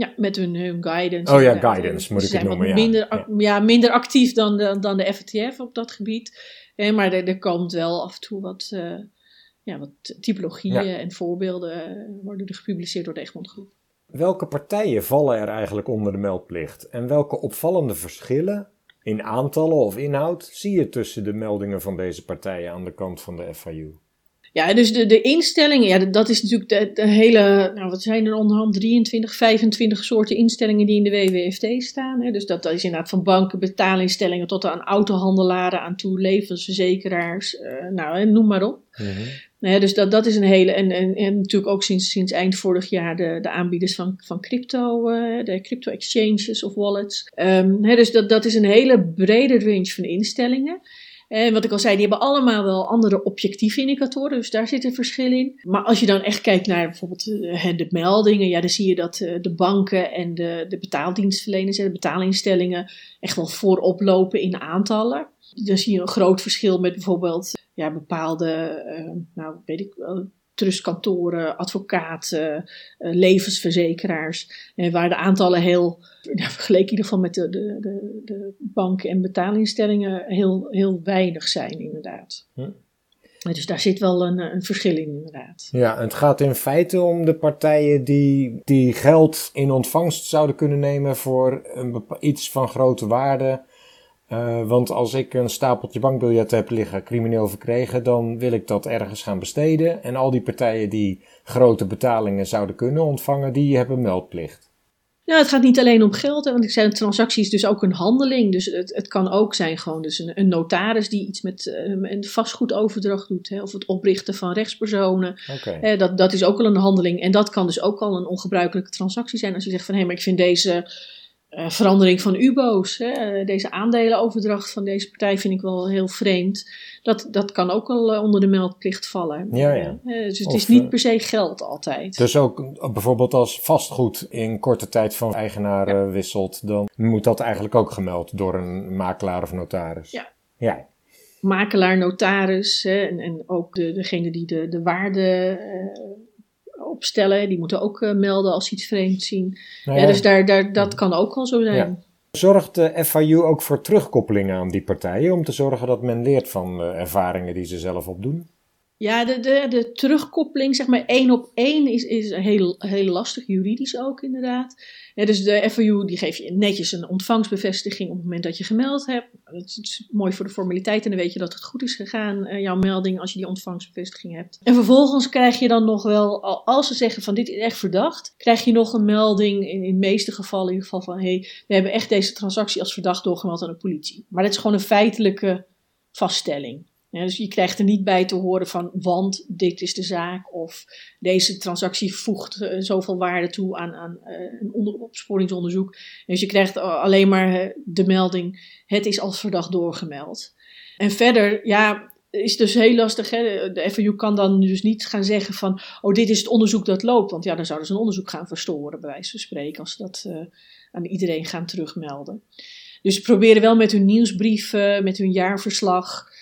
Ja, met hun guidance. Oh ja, guidance moet ik het noemen. Minder actief dan de FATF op dat gebied. Maar er komt wel af en toe wat typologieën en voorbeelden worden er gepubliceerd door de Egmont Groep. Welke partijen vallen er eigenlijk onder de meldplicht? En welke opvallende verschillen in aantallen of inhoud zie je tussen de meldingen van deze partijen aan de kant van de FIU? Ja, dus de instellingen, dat is natuurlijk de hele, wat zijn er onderhand, 23, 25 soorten instellingen die in de WWFT staan. Hè? Dus dat is inderdaad van banken, betaalinstellingen tot aan autohandelaren aan toe, levensverzekeraars, noem maar op. Mm-hmm. Dus dat is een hele, en natuurlijk ook sinds eind vorig jaar de aanbieders van crypto, de crypto exchanges of wallets. Dus dat is een hele brede range van instellingen. En wat ik al zei, die hebben allemaal wel andere objectieve indicatoren, dus daar zit een verschil in. Maar als je dan echt kijkt naar bijvoorbeeld de meldingen, dan zie je dat de banken en de betaaldienstverleners en de betaalinstellingen echt wel voorop lopen in aantallen. Dan zie je een groot verschil met bijvoorbeeld bepaalde, trustkantoren, advocaten, levensverzekeraars, waar de aantallen heel, vergeleken in ieder geval met de banken en betaalinstellingen, heel weinig zijn inderdaad. Hm. Dus daar zit wel een verschil in inderdaad. Ja, het gaat in feite om de partijen die geld in ontvangst zouden kunnen nemen voor iets van grote waarde. Want als ik een stapeltje bankbiljetten heb liggen, crimineel verkregen, dan wil ik dat ergens gaan besteden. En al die partijen die grote betalingen zouden kunnen ontvangen, die hebben meldplicht. Nou, het gaat niet alleen om geld, want ik zei, een transactie is dus ook een handeling. Dus het kan ook zijn gewoon dus een notaris die iets met een vastgoedoverdracht doet. Hè, of het oprichten van rechtspersonen. Okay. Dat is ook al een handeling. En dat kan dus ook al een ongebruikelijke transactie zijn. Als je zegt van, maar ik vind deze verandering van UBO's, deze aandelenoverdracht van deze partij vind ik wel heel vreemd. Dat kan ook wel onder de meldplicht vallen. Ja. Dus het is niet per se geld altijd. Dus ook bijvoorbeeld als vastgoed in korte tijd van eigenaar wisselt, dan moet dat eigenlijk ook gemeld door een makelaar of notaris. Ja. Makelaar, notaris en ook degene die de waarde opstellen, die moeten ook melden als ze iets vreemds zien. Dus dat kan ook al zo zijn. Ja. Zorgt de FIU ook voor terugkoppelingen aan die partijen om te zorgen dat men leert van ervaringen die ze zelf opdoen? Ja, de terugkoppeling, zeg maar 1-op-1, is heel, heel lastig, juridisch ook inderdaad. Dus de FIU die geeft je netjes een ontvangstbevestiging op het moment dat je gemeld hebt. Dat is mooi voor de formaliteit en dan weet je dat het goed is gegaan, jouw melding, als je die ontvangstbevestiging hebt. En vervolgens krijg je dan nog wel, als ze zeggen van dit is echt verdacht, krijg je nog een melding in de meeste gevallen in ieder geval van we hebben echt deze transactie als verdacht doorgemeld aan de politie. Maar dat is gewoon een feitelijke vaststelling. Ja, dus je krijgt er niet bij te horen van, want dit is de zaak of deze transactie voegt zoveel waarde toe aan een opsporingsonderzoek. Dus je krijgt alleen maar de melding, het is als verdacht doorgemeld. En verder, is dus heel lastig. Hè? De FIU kan dan dus niet gaan zeggen van, dit is het onderzoek dat loopt. Want dan zouden ze een onderzoek gaan verstoren, bij wijze van spreken, als ze dat aan iedereen gaan terugmelden. Dus ze proberen wel met hun nieuwsbrieven, met hun jaarverslag,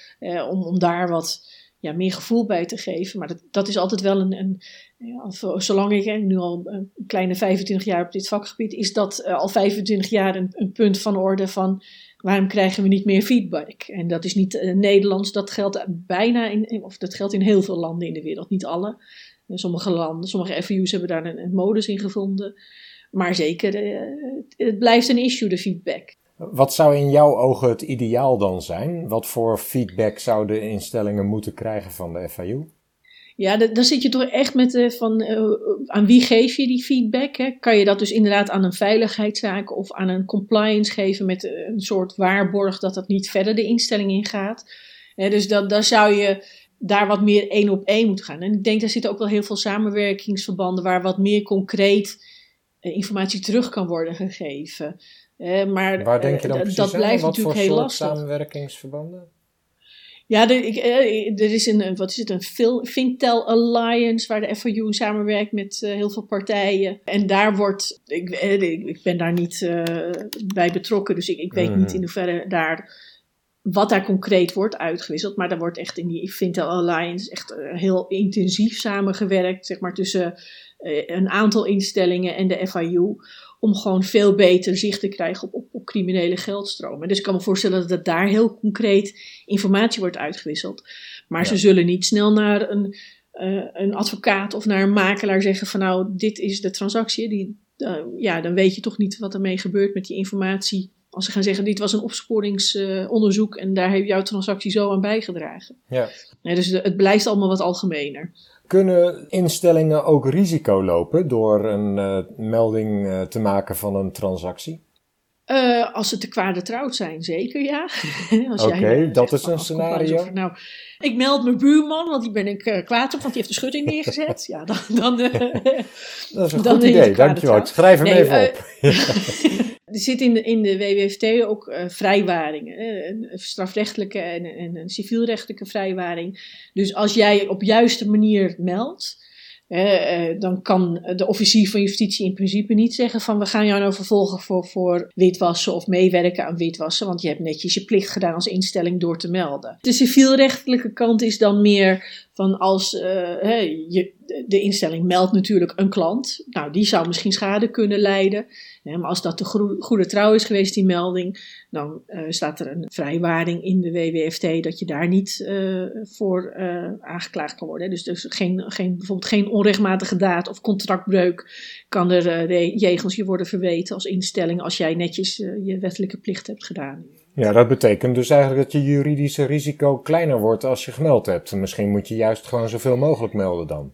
om daar wat meer gevoel bij te geven. Maar dat is altijd wel zolang ik nu al een kleine 25 jaar op dit vakgebied, is dat al 25 jaar een punt van orde van Waarom krijgen we niet meer feedback? En dat is niet Nederlands, dat geldt bijna of dat geldt in heel veel landen in de wereld, niet alle. Sommige landen, sommige FIU's hebben daar een modus in gevonden. Maar zeker, het blijft een issue, de feedback. Wat zou in jouw ogen het ideaal dan zijn? Wat voor feedback zouden instellingen moeten krijgen van de FIU? Ja, dan zit je toch echt met aan wie geef je die feedback? Hè? Kan je dat dus inderdaad aan een veiligheidszaak of aan een compliance geven met een soort waarborg dat dat niet verder de instelling ingaat? Dus dan zou je daar wat meer 1-op-1 moeten gaan. En ik denk, daar zitten ook wel heel veel samenwerkingsverbanden waar wat meer concreet informatie terug kan worden gegeven. Maar waar denk je dan precies dat blijft aan? Wat natuurlijk voor heel lastig. Samenwerkingsverbanden? Ja, er is een Fintell Alliance waar de FIU samenwerkt met heel veel partijen. En daar wordt, ik ben daar niet bij betrokken, dus ik weet niet in hoeverre wat daar concreet wordt uitgewisseld. Maar daar wordt echt in die Fintell Alliance echt heel intensief samengewerkt, zeg maar, tussen een aantal instellingen en de FIU. Om gewoon veel beter zicht te krijgen op criminele geldstromen. Dus ik kan me voorstellen dat daar heel concreet informatie wordt uitgewisseld. Maar ja, ze zullen niet snel naar een advocaat of naar een makelaar zeggen van nou, dit is de transactie. Dan weet je toch niet wat ermee gebeurt met die informatie. Als ze gaan zeggen, dit was een opsporingsonderzoek en daar heb je jouw transactie zo aan bijgedragen. Ja. Nee, dus het blijft allemaal wat algemener. Kunnen instellingen ook risico lopen door een melding te maken van een transactie? Als ze te kwade trouw zijn, zeker ja. Oké, dat is een scenario. Ik meld mijn buurman, want die ben ik kwaad op, want die heeft de schutting neergezet. Ja, dat is een goed idee, dankjewel. Ik schrijf hem even op. Er zit in de WWFT ook vrijwaringen, een strafrechtelijke en een civielrechtelijke vrijwaring. Dus als jij op juiste manier meldt, dan kan de officier van justitie in principe niet zeggen van we gaan jou nou vervolgen voor witwassen of meewerken aan witwassen, want je hebt netjes je plicht gedaan als instelling door te melden. De civielrechtelijke kant is dan meer van als de instelling meldt natuurlijk een klant, nou die zou misschien schade kunnen lijden, maar als dat de goede trouw is geweest die melding, dan staat er een vrijwaring in de WWFT dat je daar niet voor aangeklaagd kan worden. Dus bijvoorbeeld geen onrechtmatige daad of contractbreuk kan er jegens je worden verweten als instelling als jij netjes je wettelijke plicht hebt gedaan. Ja, dat betekent dus eigenlijk dat je juridische risico kleiner wordt als je gemeld hebt. Misschien moet je juist gewoon zoveel mogelijk melden dan.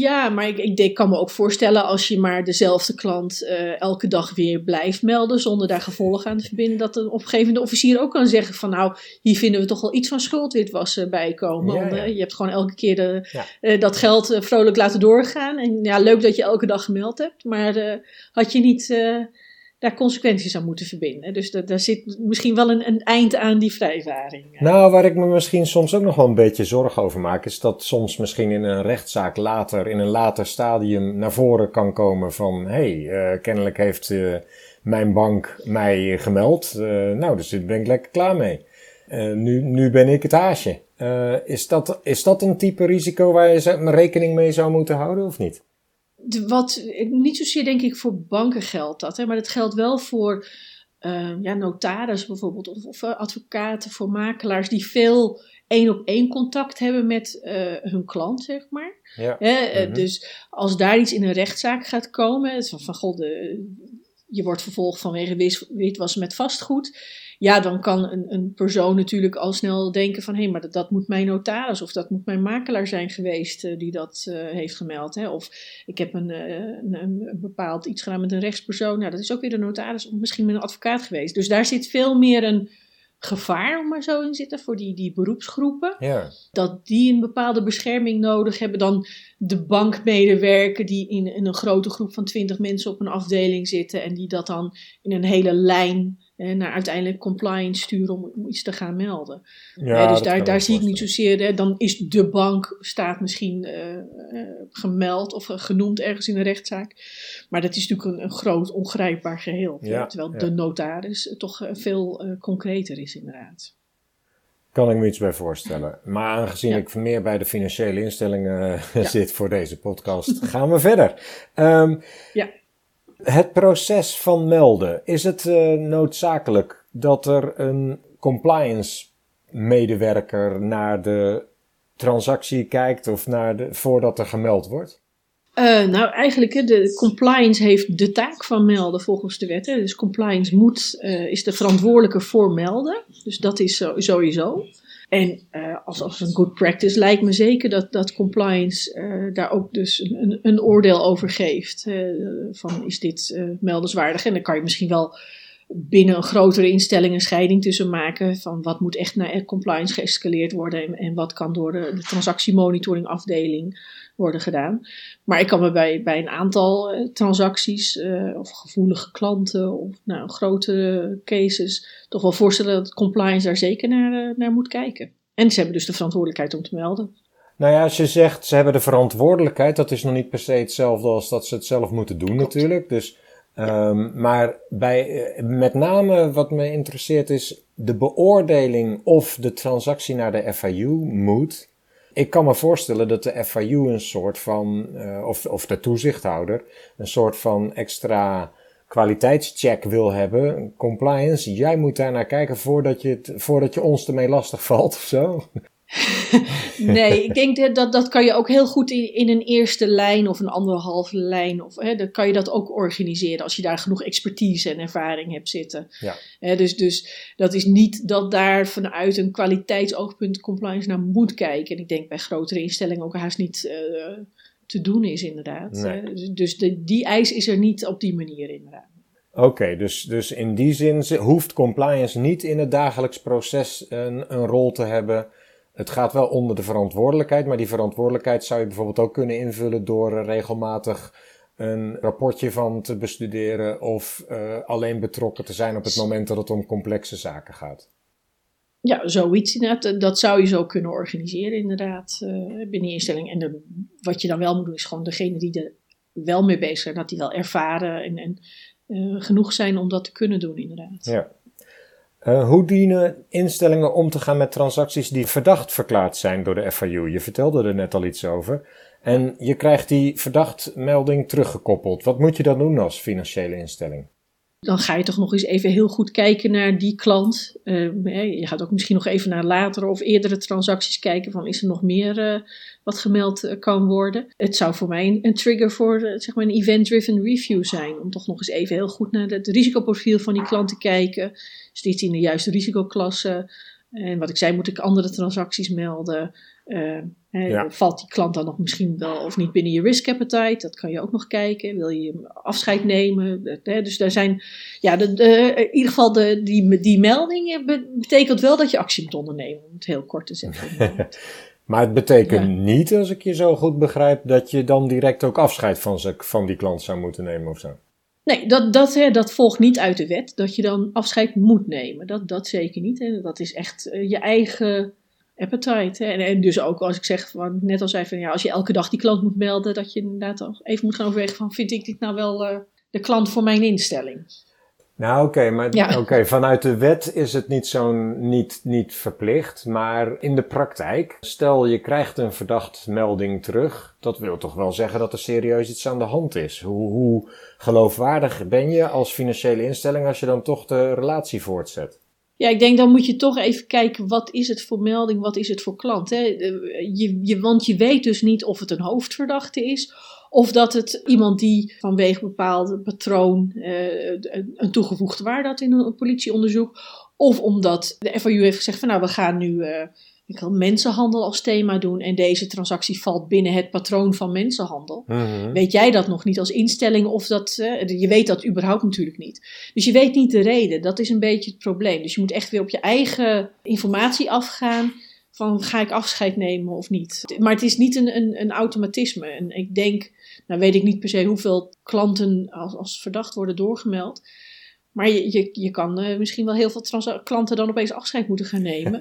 Ja, maar ik kan me ook voorstellen als je maar dezelfde klant elke dag weer blijft melden zonder daar gevolgen aan te verbinden, dat een opgevende officier ook kan zeggen van nou, hier vinden we toch wel iets van schuldwitwassen bijkomen. Ja, ja. Je hebt gewoon elke keer dat geld vrolijk laten doorgaan. En ja, leuk dat je elke dag gemeld hebt, maar had je niet daar consequenties aan moeten verbinden. Dus daar zit misschien wel een eind aan die vrijwaring. Nou, waar ik me misschien soms ook nog wel een beetje zorgen over maak, is dat soms misschien in een rechtszaak later, in een later stadium naar voren kan komen van kennelijk heeft mijn bank mij gemeld. Dus daar ben ik lekker klaar mee. Nu ben ik het haasje. Is dat een type risico waar je rekening mee zou moeten houden of niet? Niet zozeer denk ik voor banken geldt dat, maar dat geldt wel voor notarissen bijvoorbeeld of advocaten, voor makelaars die veel 1-op-1 contact hebben met hun klant, zeg maar. Ja. Dus als daar iets in een rechtszaak gaat komen, van god, je wordt vervolgd vanwege witwassen met vastgoed. Ja, dan kan een persoon natuurlijk al snel denken van maar dat moet mijn notaris of dat moet mijn makelaar zijn geweest die dat heeft gemeld. Hè? Of ik heb een bepaald iets gedaan met een rechtspersoon. Nou, dat is ook weer de notaris of misschien met een advocaat geweest. Dus daar zit veel meer een gevaar, om maar zo in zitten, voor die beroepsgroepen. Ja. Dat die een bepaalde bescherming nodig hebben dan de bankmedewerker die in een grote groep van 20 mensen op een afdeling zitten en die dat dan in een hele lijn naar uiteindelijk compliance sturen om iets te gaan melden. Ja, dus daar zie ik niet zozeer. Dan is de bank staat misschien gemeld of genoemd ergens in een rechtszaak. Maar dat is natuurlijk een groot ongrijpbaar geheel. Ja, terwijl de notaris toch veel concreter is inderdaad. Kan ik me iets bij voorstellen. Maar aangezien ik meer bij de financiële instellingen zit voor deze podcast, gaan we verder. Het proces van melden. Is het noodzakelijk dat er een compliance medewerker naar de transactie kijkt of naar voordat er gemeld wordt? Nou, eigenlijk de compliance heeft de taak van melden volgens de wet. Hè. Dus compliance is de verantwoordelijke voor melden. Dus dat is sowieso. En als een good practice lijkt me zeker dat compliance daar ook dus een oordeel over geeft. Van is dit meldenswaardig? En dan kan je misschien wel binnen een grotere instelling een scheiding tussen maken. Van wat moet echt naar compliance geëscaleerd worden. En wat kan door de transactiemonitoring afdeling worden gedaan. Maar ik kan me bij een aantal transacties of gevoelige klanten of grote cases toch wel voorstellen dat compliance daar zeker naar moet kijken. En ze hebben dus de verantwoordelijkheid om te melden. Nou ja, als je zegt ze hebben de verantwoordelijkheid, dat is nog niet per se hetzelfde als dat ze het zelf moeten doen natuurlijk. Dus, maar met name wat me interesseert is de beoordeling of de transactie naar de FIU moet. Ik kan me voorstellen dat de FIU een soort van, of de toezichthouder, een soort van extra kwaliteitscheck wil hebben. Compliance, jij moet daar naar kijken voordat je ons ermee lastigvalt of zo. Nee, ik denk dat kan je ook heel goed in een eerste lijn of een anderhalve lijn. Dan kan je dat ook organiseren als je daar genoeg expertise en ervaring hebt zitten. Ja. Dus dat is niet dat daar vanuit een kwaliteitsoogpunt compliance naar moet kijken. En ik denk bij grotere instellingen ook haast niet te doen is inderdaad. Nee. Dus die eis is er niet op die manier inderdaad. Oké, dus in die zin hoeft compliance niet in het dagelijks proces een rol te hebben. Het gaat wel onder de verantwoordelijkheid, maar die verantwoordelijkheid zou je bijvoorbeeld ook kunnen invullen door regelmatig een rapportje van te bestuderen of alleen betrokken te zijn op het moment dat het om complexe zaken gaat. Ja, zoiets inderdaad. Dat zou je zo kunnen organiseren inderdaad binnen je instelling. En wat je dan wel moet doen is gewoon degene die er wel mee bezig zijn, dat die wel ervaren en genoeg zijn om dat te kunnen doen inderdaad. Ja. Hoe dienen instellingen om te gaan met transacties die verdacht verklaard zijn door de FIU? Je vertelde er net al iets over. En je krijgt die verdachtmelding teruggekoppeld. Wat moet je dan doen als financiële instelling? Dan ga je toch nog eens even heel goed kijken naar die klant. Je gaat ook misschien nog even naar latere of eerdere transacties kijken. Van is er nog meer wat gemeld kan worden? Het zou voor mij een trigger voor een event-driven review zijn. Om toch nog eens even heel goed naar het risicoprofiel van die klant te kijken. Is dit in de juiste risicoklasse? En wat ik zei, moet ik andere transacties melden? Valt die klant dan nog misschien wel of niet binnen je risk appetite? Dat kan je ook nog kijken. Wil je afscheid nemen? Dus daar zijn, in ieder geval die melding betekent wel dat je actie moet ondernemen. Om het heel kort te zeggen. Maar het betekent niet, als ik je zo goed begrijp, dat je dan direct ook afscheid van die klant zou moeten nemen of zo. Nee, dat volgt niet uit de wet, dat je dan afscheid moet nemen. Dat zeker niet. Hè. Dat is echt je eigen appetite. Hè. En dus ook als ik zeg, net als even, als je elke dag die klant moet melden, dat je inderdaad ook even moet gaan overwegen van, vind ik dit nou wel de klant voor mijn instelling? Nou oké, maar vanuit de wet is het niet niet verplicht, maar in de praktijk, stel je krijgt een verdachtmelding terug, dat wil toch wel zeggen dat er serieus iets aan de hand is. Hoe geloofwaardig ben je als financiële instelling als je dan toch de relatie voortzet? Ja, ik denk dan moet je toch even kijken, wat is het voor melding, wat is het voor klant? Hè? Want je weet dus niet of het een hoofdverdachte is. Of dat het iemand die vanwege een bepaald patroon een toegevoegde waarde had in een politieonderzoek. Of omdat de FIU heeft gezegd van we gaan nu mensenhandel als thema doen. En deze transactie valt binnen het patroon van mensenhandel. Uh-huh. Weet jij dat nog niet als instelling? Of dat je weet dat überhaupt natuurlijk niet. Dus je weet niet de reden. Dat is een beetje het probleem. Dus je moet echt weer op je eigen informatie afgaan. Van ga ik afscheid nemen of niet? Maar het is niet een automatisme. En ik denk, weet ik niet per se hoeveel klanten als verdacht worden doorgemeld. Maar je kan misschien wel heel veel klanten dan opeens afscheid moeten gaan nemen.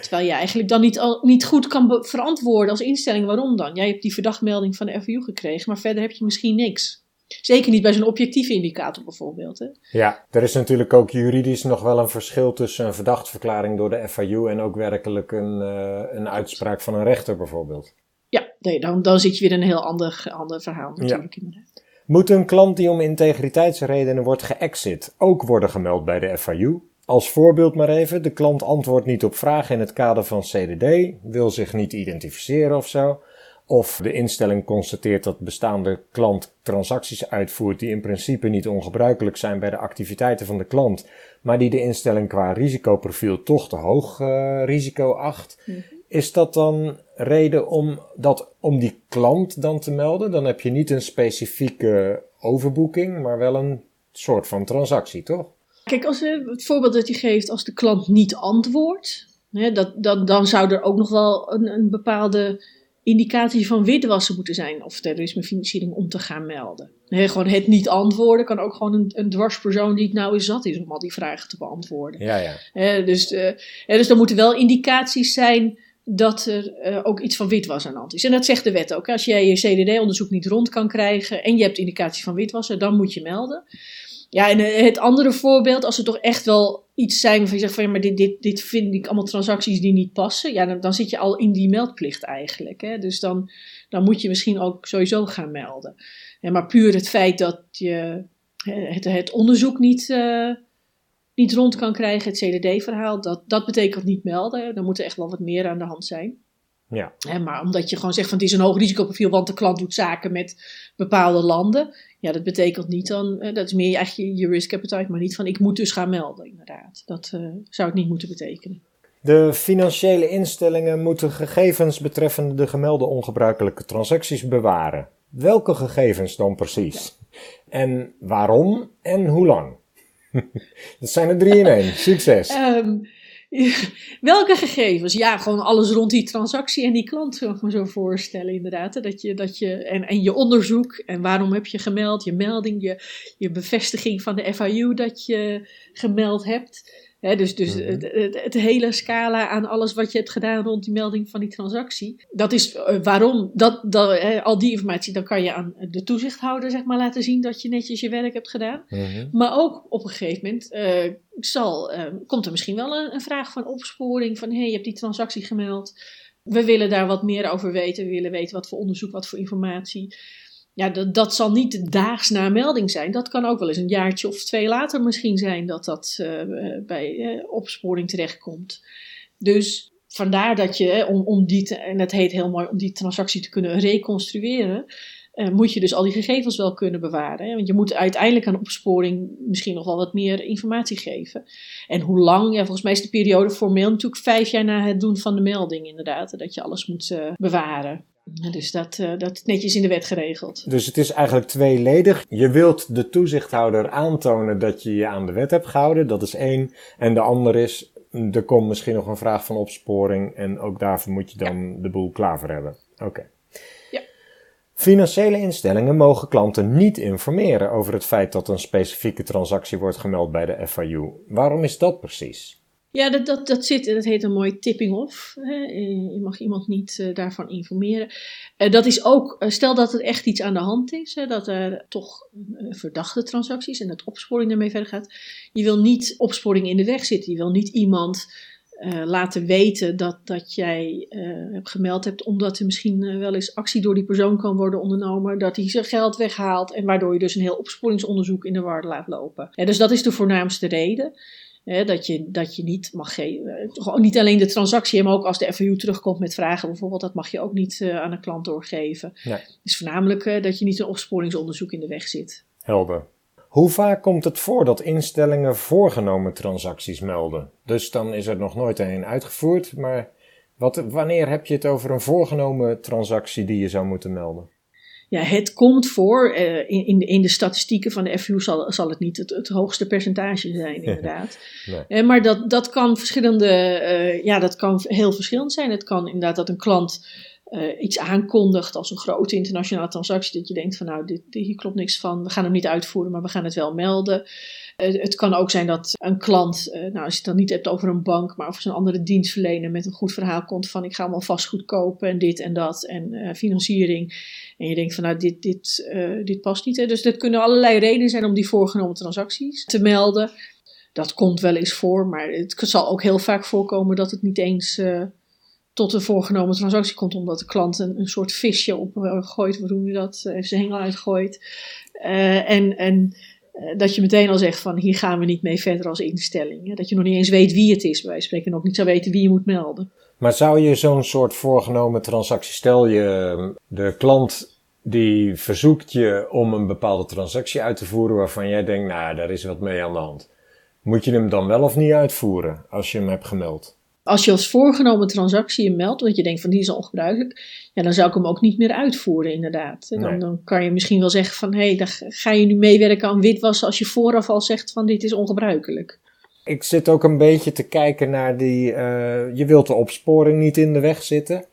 Terwijl je eigenlijk dan niet goed kan verantwoorden als instelling. Waarom dan? Jij hebt die verdachtmelding van de FIU gekregen, maar verder heb je misschien niks. Zeker niet bij zo'n objectieve indicator bijvoorbeeld. Hè? Ja, er is natuurlijk ook juridisch nog wel een verschil tussen een verdachtverklaring door de FIU en ook werkelijk een uitspraak van een rechter bijvoorbeeld. Ja, nee, dan zit je weer in een heel ander verhaal natuurlijk inderdaad. Moet een klant die om integriteitsredenen wordt geëxit ook worden gemeld bij de FIU? Als voorbeeld maar even, de klant antwoordt niet op vragen in het kader van CDD, wil zich niet identificeren of zo. Of de instelling constateert dat bestaande klant transacties uitvoert die in principe niet ongebruikelijk zijn bij de activiteiten van de klant, maar die de instelling qua risicoprofiel toch te hoog risico acht. Is dat dan reden om die klant dan te melden? Dan heb je niet een specifieke overboeking, maar wel een soort van transactie, toch? Kijk, als het voorbeeld dat je geeft, als de klant niet antwoordt, hè, dan zou er ook nog wel een bepaalde indicatie van witwassen moeten zijn of terrorismefinanciering om te gaan melden. He, gewoon het niet antwoorden kan ook gewoon een dwarspersoon die het nou eens zat is om al die vragen te beantwoorden. Ja, ja. Dus er moeten wel indicaties zijn dat er ook iets van witwas aan de hand is. En dat zegt de wet ook. Als jij je CDD-onderzoek niet rond kan krijgen en je hebt indicatie van witwassen, dan moet je melden. Ja, en het andere voorbeeld, als er toch echt wel iets zijn waarvan je zegt van ja, maar dit vind ik allemaal transacties die niet passen, ja, dan zit je al in die meldplicht eigenlijk. Hè? Dus dan moet je misschien ook sowieso gaan melden. Ja, maar puur het feit dat je het onderzoek niet rond kan krijgen, het CDD-verhaal, dat betekent niet melden. Dan moet er echt wel wat meer aan de hand zijn. Ja. Ja, maar omdat je gewoon zegt van het is een hoog risicoprofiel, want de klant doet zaken met bepaalde landen. Ja, dat betekent niet dan, dat is meer eigenlijk je risk appetite, maar niet van ik moet dus gaan melden inderdaad. Dat zou het niet moeten betekenen. De financiële instellingen moeten gegevens betreffende de gemelde ongebruikelijke transacties bewaren. Welke gegevens dan precies? Ja. En waarom en hoe lang? Dat zijn er 3 in 1. Succes! Ja, welke gegevens? Ja, gewoon alles rond die transactie en die klant, zou ik me zo voorstellen inderdaad. Hè? Dat je en je onderzoek en waarom heb je gemeld, je melding, je bevestiging van de FIU dat je gemeld hebt. Hè? Dus het hele scala aan alles wat je hebt gedaan rond die melding van die transactie. Dat is waarom, al die informatie, dan kan je aan de toezichthouder zeg maar laten zien dat je netjes je werk hebt gedaan. Mm-hmm. Maar ook op een gegeven moment komt er misschien wel een vraag van opsporing van hey, je hebt die transactie gemeld. We willen daar wat meer over weten. We willen weten wat voor onderzoek, wat voor informatie. Ja, dat zal niet daags na melding zijn. Dat kan ook wel eens een jaartje of 2 later misschien zijn dat bij opsporing terechtkomt. Dus vandaar dat je, en dat heet heel mooi, om die transactie te kunnen reconstrueren, moet je dus al die gegevens wel kunnen bewaren. Hè? Want je moet uiteindelijk aan opsporing misschien nog wel wat meer informatie geven. En hoe lang? Ja, volgens mij is de periode formeel natuurlijk 5 jaar na het doen van de melding inderdaad. Dat je alles moet bewaren. Dus dat is netjes in de wet geregeld. Dus het is eigenlijk tweeledig. Je wilt de toezichthouder aantonen dat je je aan de wet hebt gehouden. Dat is 1. En de ander is, er komt misschien nog een vraag van opsporing. En ook daarvoor moet je dan de boel klaar voor hebben. Oké. Ja. Financiële instellingen mogen klanten niet informeren over het feit dat een specifieke transactie wordt gemeld bij de FIU. Waarom is dat precies? Ja, dat heet een mooi tipping-off. Je mag iemand niet daarvan informeren. Dat is ook, stel dat er echt iets aan de hand is, dat er toch verdachte transacties en dat opsporing daarmee verder gaat. Je wil niet opsporing in de weg zitten. Je wil niet iemand laten weten dat jij gemeld hebt, omdat er misschien wel eens actie door die persoon kan worden ondernomen, dat hij zijn geld weghaalt en waardoor je dus een heel opsporingsonderzoek in de war laat lopen. Dus dat is de voornaamste reden. Dat je niet mag geven. Niet alleen de transactie, maar ook als de FIU terugkomt met vragen bijvoorbeeld, dat mag je ook niet aan een klant doorgeven. Nee. Dus voornamelijk dat je niet een opsporingsonderzoek in de weg zit. Helder. Hoe vaak komt het voor dat instellingen voorgenomen transacties melden? Dus dan is er nog nooit een uitgevoerd, maar wanneer heb je het over een voorgenomen transactie die je zou moeten melden? Ja, het komt voor, in de statistieken van de FIU zal het niet het hoogste percentage zijn inderdaad. Nee. Maar dat kan verschillende, dat kan heel verschillend zijn. Het kan inderdaad dat een klant iets aankondigt als een grote internationale transactie, dat je denkt van nou, hier klopt niks van, we gaan hem niet uitvoeren, maar we gaan het wel melden. Het kan ook zijn dat een klant, als je het dan niet hebt over een bank, maar over zo'n andere dienstverlener met een goed verhaal komt van ik ga allemaal vastgoed kopen en dit en dat en financiering. En je denkt van nou, dit past niet. Hè? Dus dat kunnen allerlei redenen zijn om die voorgenomen transacties te melden. Dat komt wel eens voor, maar het zal ook heel vaak voorkomen dat het niet eens tot een voorgenomen transactie komt, omdat de klant een soort visje opgooit, hoe noem je dat, heeft zijn hengel uitgooit. En dat je meteen al zegt van hier gaan we niet mee verder als instelling. Hè? Dat je nog niet eens weet wie het is bij wijze van spreken en ook niet zou weten wie je moet melden. Maar zou je zo'n soort voorgenomen transactie, stel je de klant die verzoekt je om een bepaalde transactie uit te voeren waarvan jij denkt, nou daar is wat mee aan de hand. Moet je hem dan wel of niet uitvoeren als je hem hebt gemeld? Als je als voorgenomen transactie hem meldt, want je denkt van die is al ongebruikelijk, ja, dan zou ik hem ook niet meer uitvoeren inderdaad. Dan kan je misschien wel zeggen van hé, daar ga je nu meewerken aan witwassen als je vooraf al zegt van dit is ongebruikelijk. Ik zit ook een beetje te kijken naar die, je wilt de opsporing niet in de weg zitten.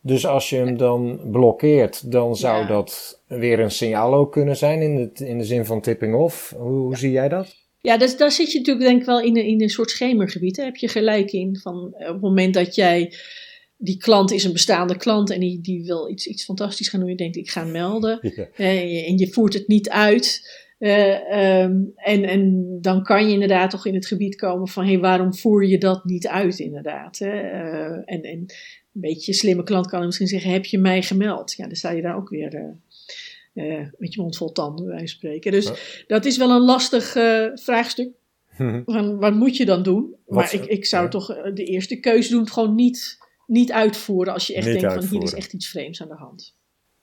Dus als je hem dan blokkeert, dan zou dat weer een signaal ook kunnen zijn in de zin van tipping off. Hoe zie jij dat? Ja, dus daar zit je natuurlijk denk ik wel in een soort schemergebied. Daar heb je gelijk in. Van, op het moment dat jij, die klant is een bestaande klant en die wil iets fantastisch gaan doen. Je denkt, ik ga melden. Ja. En je voert het niet uit. En dan kan je inderdaad toch in het gebied komen van, hé, waarom voer je dat niet uit inderdaad? Hè? En een beetje slimme klant kan misschien zeggen, heb je mij gemeld? Ja, dan sta je daar ook weer met je mond vol tanden, bij wijze van spreken. Dus dat is wel een lastig vraagstuk. Wat moet je dan doen? Maar ik zou toch de eerste keus doen, het gewoon niet uitvoeren als je echt denkt van hier is echt iets vreemds aan de hand.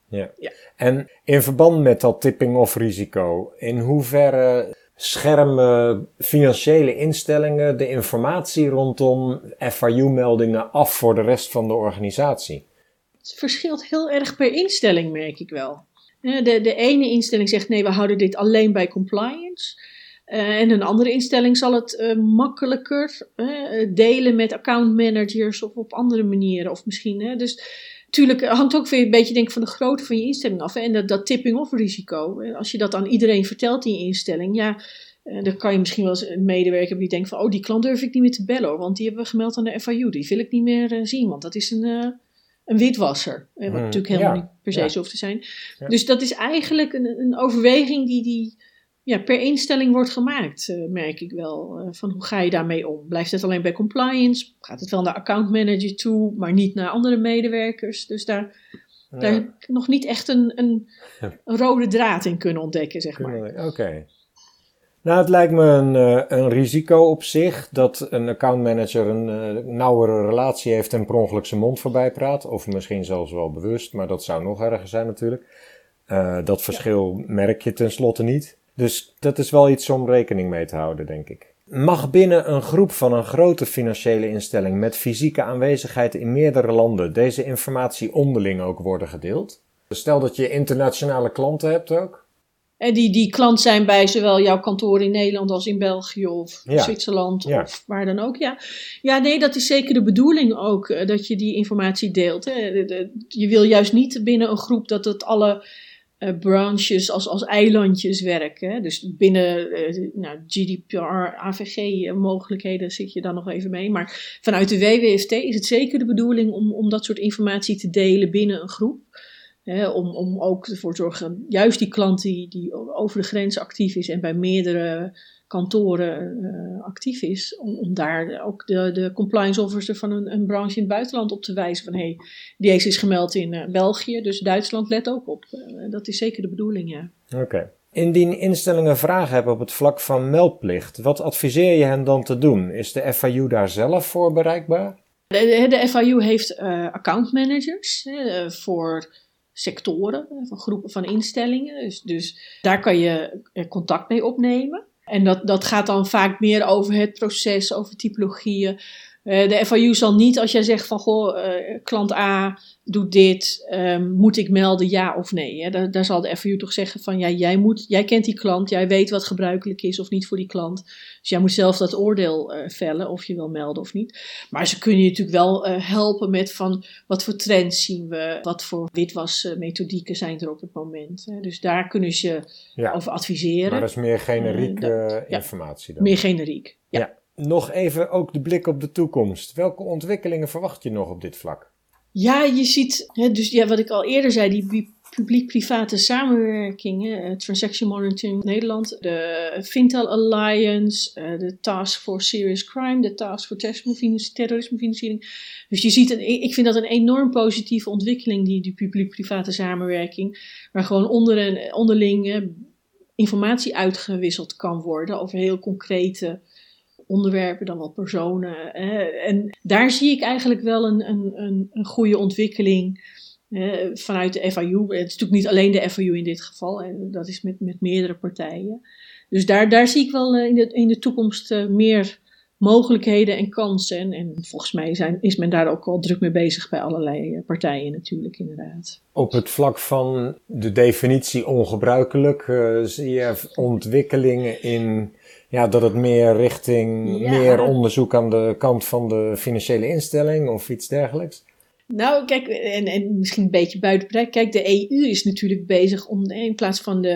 Ja. En in verband met dat tipping-off risico, in hoeverre schermen financiële instellingen de informatie rondom FIU-meldingen af voor de rest van de organisatie? Het verschilt heel erg per instelling, merk ik wel. De ene instelling zegt nee, we houden dit alleen bij compliance. En een andere instelling zal het makkelijker delen met accountmanagers of op andere manieren. Of misschien, dus natuurlijk hangt ook weer een beetje denk ik, van de grootte van je instelling af. Hè? En dat tipping-off risico, als je dat aan iedereen vertelt in je instelling, ja, dan kan je misschien wel eens een medewerker hebben die denkt van, oh die klant durf ik niet meer te bellen hoor, want die hebben we gemeld aan de FIU, die wil ik niet meer zien, want dat is een witwasser, wat natuurlijk helemaal niet per se zo hoeft te zijn. Ja. Dus dat is eigenlijk een overweging die per instelling wordt gemaakt, merk ik wel. Van hoe ga je daarmee om? Blijft het alleen bij compliance? Gaat het wel naar accountmanager toe, maar niet naar andere medewerkers? Dus daar heb ik nog niet echt een rode draad in kunnen ontdekken, zeg maar. Oké. Nou, het lijkt me een risico op zich dat een accountmanager een nauwere relatie heeft en per ongeluk zijn mond voorbij praat. Of misschien zelfs wel bewust, maar dat zou nog erger zijn natuurlijk. Dat verschil merk je tenslotte niet. Dus dat is wel iets om rekening mee te houden, denk ik. Mag binnen een groep van een grote financiële instelling met fysieke aanwezigheid in meerdere landen deze informatie onderling ook worden gedeeld? Stel dat je internationale klanten hebt ook. En die klant zijn bij zowel jouw kantoor in Nederland als in België of Zwitserland of waar dan ook. Ja, nee, dat is zeker de bedoeling ook dat je die informatie deelt. Hè. Je wil juist niet binnen een groep dat het alle branches als eilandjes werken. Hè. Dus binnen GDPR, AVG mogelijkheden zit je dan nog even mee. Maar vanuit de WWFT is het zeker de bedoeling om dat soort informatie te delen binnen een groep. Om ook ervoor te zorgen, juist die klant die over de grens actief is en bij meerdere kantoren actief is, om daar ook de compliance officer van een branche in het buitenland op te wijzen van hé, deze is gemeld in België, dus Duitsland let ook op. Dat is zeker de bedoeling, ja. Oké. Indien instellingen vragen hebben op het vlak van meldplicht, wat adviseer je hen dan te doen? Is de FIU daar zelf voor bereikbaar? De FIU heeft accountmanagers voor sectoren, van groepen van instellingen. Dus daar kan je contact mee opnemen. En dat gaat dan vaak meer over het proces, over typologieën. De FIU zal niet, als jij zegt van klant A doet dit, moet ik melden ja of nee? Hè? Daar zal de FIU toch zeggen van ja, jij kent die klant, jij weet wat gebruikelijk is of niet voor die klant. Dus jij moet zelf dat oordeel vellen of je wil melden of niet. Maar ze kunnen je natuurlijk wel helpen met van wat voor trends zien we, wat voor witwasmethodieken zijn er op het moment. Hè? Dus daar kunnen ze over adviseren. Maar dat is meer generiek informatie dan? Meer generiek, ja. Nog even ook de blik op de toekomst. Welke ontwikkelingen verwacht je nog op dit vlak? Ja, je ziet, dus wat ik al eerder zei, die publiek-private samenwerkingen, Transaction Monitoring Nederland, de Fintell Alliance, de Task for Serious Crime, de Task for Terrorismefinanciering. Dus je ziet, ik vind dat een enorm positieve ontwikkeling, die publiek-private samenwerking, waar gewoon onderling informatie uitgewisseld kan worden over heel concrete onderwerpen, dan wel personen. En daar zie ik eigenlijk wel een goede ontwikkeling vanuit de FIU. Het is natuurlijk niet alleen de FIU in dit geval, dat is met meerdere partijen. Dus daar zie ik wel in de toekomst meer mogelijkheden en kansen. En volgens mij is men daar ook al druk mee bezig bij allerlei partijen natuurlijk, inderdaad. Op het vlak van de definitie ongebruikelijk zie je ontwikkelingen in, ja, dat het meer richting meer onderzoek aan de kant van de financiële instelling of iets dergelijks? Nou, kijk, en misschien een beetje buiten bereik. Kijk, de EU is natuurlijk bezig om in plaats van de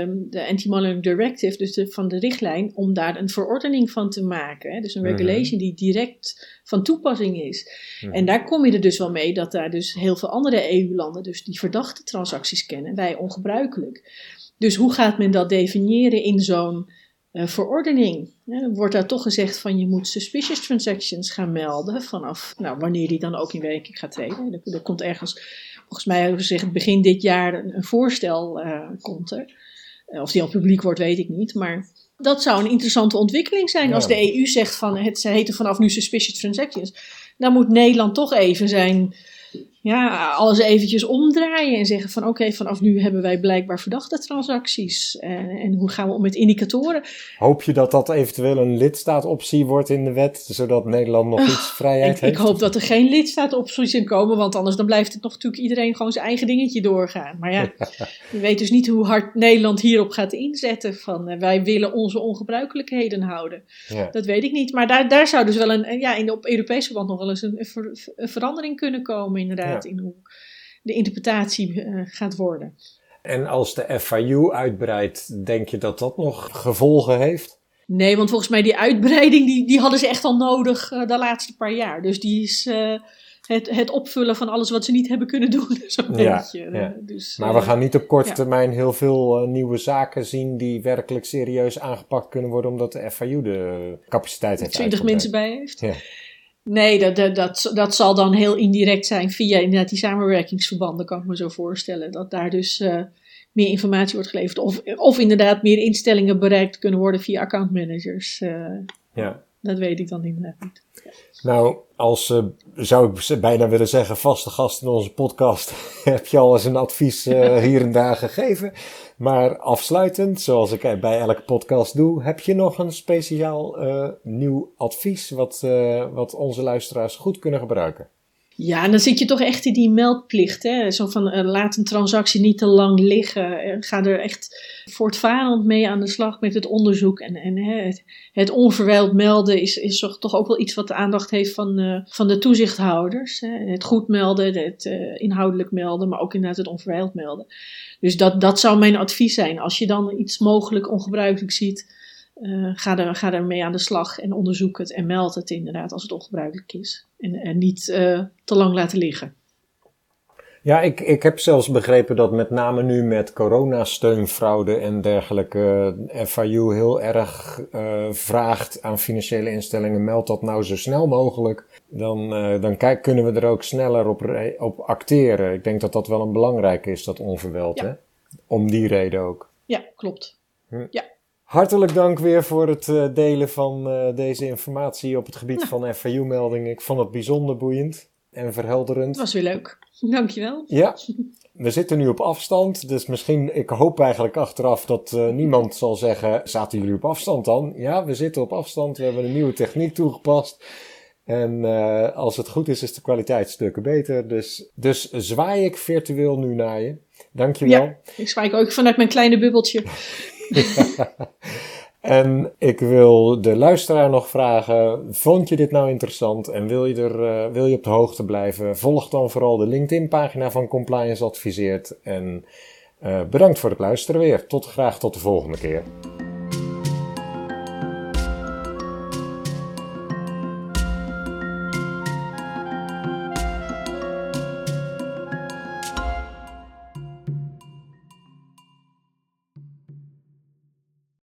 Anti-Money Laundering Directive, dus van de richtlijn, om daar een verordening van te maken. Hè? Dus een regulation die direct van toepassing is. Mm-hmm. En daar kom je er dus wel mee dat daar dus heel veel andere EU-landen dus die verdachte transacties kennen, wij ongebruikelijk. Dus hoe gaat men dat definiëren in zo'n verordening? Wordt daar toch gezegd van je moet suspicious transactions gaan melden vanaf wanneer die dan ook in werking gaat treden. Er komt ergens, volgens mij gezegd begin dit jaar een voorstel komt er. Of die al publiek wordt weet ik niet, maar dat zou een interessante ontwikkeling zijn als de EU zegt van ze heten vanaf nu suspicious transactions. Dan moet Nederland toch even zijn, alles eventjes omdraaien en zeggen van oké, vanaf nu hebben wij blijkbaar verdachte transacties. En hoe gaan we om met indicatoren? Hoop je dat dat eventueel een lidstaatoptie wordt in de wet, zodat Nederland nog iets vrijheid heeft? Ik hoop dat er geen lidstaatopties in komen, want anders dan blijft het nog natuurlijk iedereen gewoon zijn eigen dingetje doorgaan. Maar je weet dus niet hoe hard Nederland hierop gaat inzetten van wij willen onze ongebruikelijkheden houden. Ja. Dat weet ik niet, maar daar zou dus wel op Europees verband nog wel eens een verandering kunnen komen inderdaad, in hoe de interpretatie gaat worden. En als de FIU uitbreidt, denk je dat dat nog gevolgen heeft? Nee, want volgens mij die uitbreiding, die hadden ze echt al nodig de laatste paar jaar. Dus die is het opvullen van alles wat ze niet hebben kunnen doen, zo'n beetje. Ja. Dus, maar we gaan niet op korte termijn heel veel nieuwe zaken zien die werkelijk serieus aangepakt kunnen worden, omdat de FIU de capaciteit heeft. 20 mensen bij heeft. Ja. Nee, dat zal dan heel indirect zijn via inderdaad die samenwerkingsverbanden, kan ik me zo voorstellen. Dat daar dus meer informatie wordt geleverd. Of inderdaad meer instellingen bereikt kunnen worden via accountmanagers. Dat weet ik dan inderdaad niet. Nou, als zou ik bijna willen zeggen vaste gast in onze podcast, heb je al eens een advies hier en daar gegeven. Maar afsluitend, zoals ik bij elke podcast doe, heb je nog een speciaal nieuw advies wat onze luisteraars goed kunnen gebruiken? Ja, en dan zit je toch echt in die meldplicht. Hè? Zo van laat een transactie niet te lang liggen. Ga er echt voortvarend mee aan de slag met het onderzoek. En het onverwijld melden is toch ook wel iets wat de aandacht heeft van de toezichthouders. Hè? Het goed melden, het inhoudelijk melden, maar ook inderdaad het onverwijld melden. Dus dat zou mijn advies zijn. Als je dan iets mogelijk ongebruikelijk ziet, ga er mee aan de slag en onderzoek het en meld het inderdaad als het ongebruikelijk is. En niet te lang laten liggen. Ja, ik heb zelfs begrepen dat met name nu met coronasteunfraude en dergelijke FIU heel erg vraagt aan financiële instellingen, meld dat nou zo snel mogelijk. Dan kunnen we er ook sneller op acteren. Ik denk dat dat wel een belangrijke is, dat onverwijld. Ja. Hè? Om die reden ook. Ja, klopt. Ja. Hartelijk dank weer voor het delen van deze informatie op het gebied van FIU-meldingen. Ik vond het bijzonder boeiend en verhelderend. Het was weer leuk. Dankjewel. Ja, we zitten nu op afstand. Dus misschien, ik hoop eigenlijk achteraf dat niemand zal zeggen, zaten jullie op afstand dan? Ja, we zitten op afstand. We hebben een nieuwe techniek toegepast. En als het goed is, is de kwaliteit stukken beter. Dus zwaai ik virtueel nu naar je. Dankjewel. Ja, ik zwaai ook vanuit mijn kleine bubbeltje. Ja. En ik wil de luisteraar nog vragen, vond je dit nou interessant en wil je op de hoogte blijven? Volg dan vooral de LinkedIn-pagina van Compliance Adviseert. En bedankt voor het luisteren weer. Tot graag tot de volgende keer.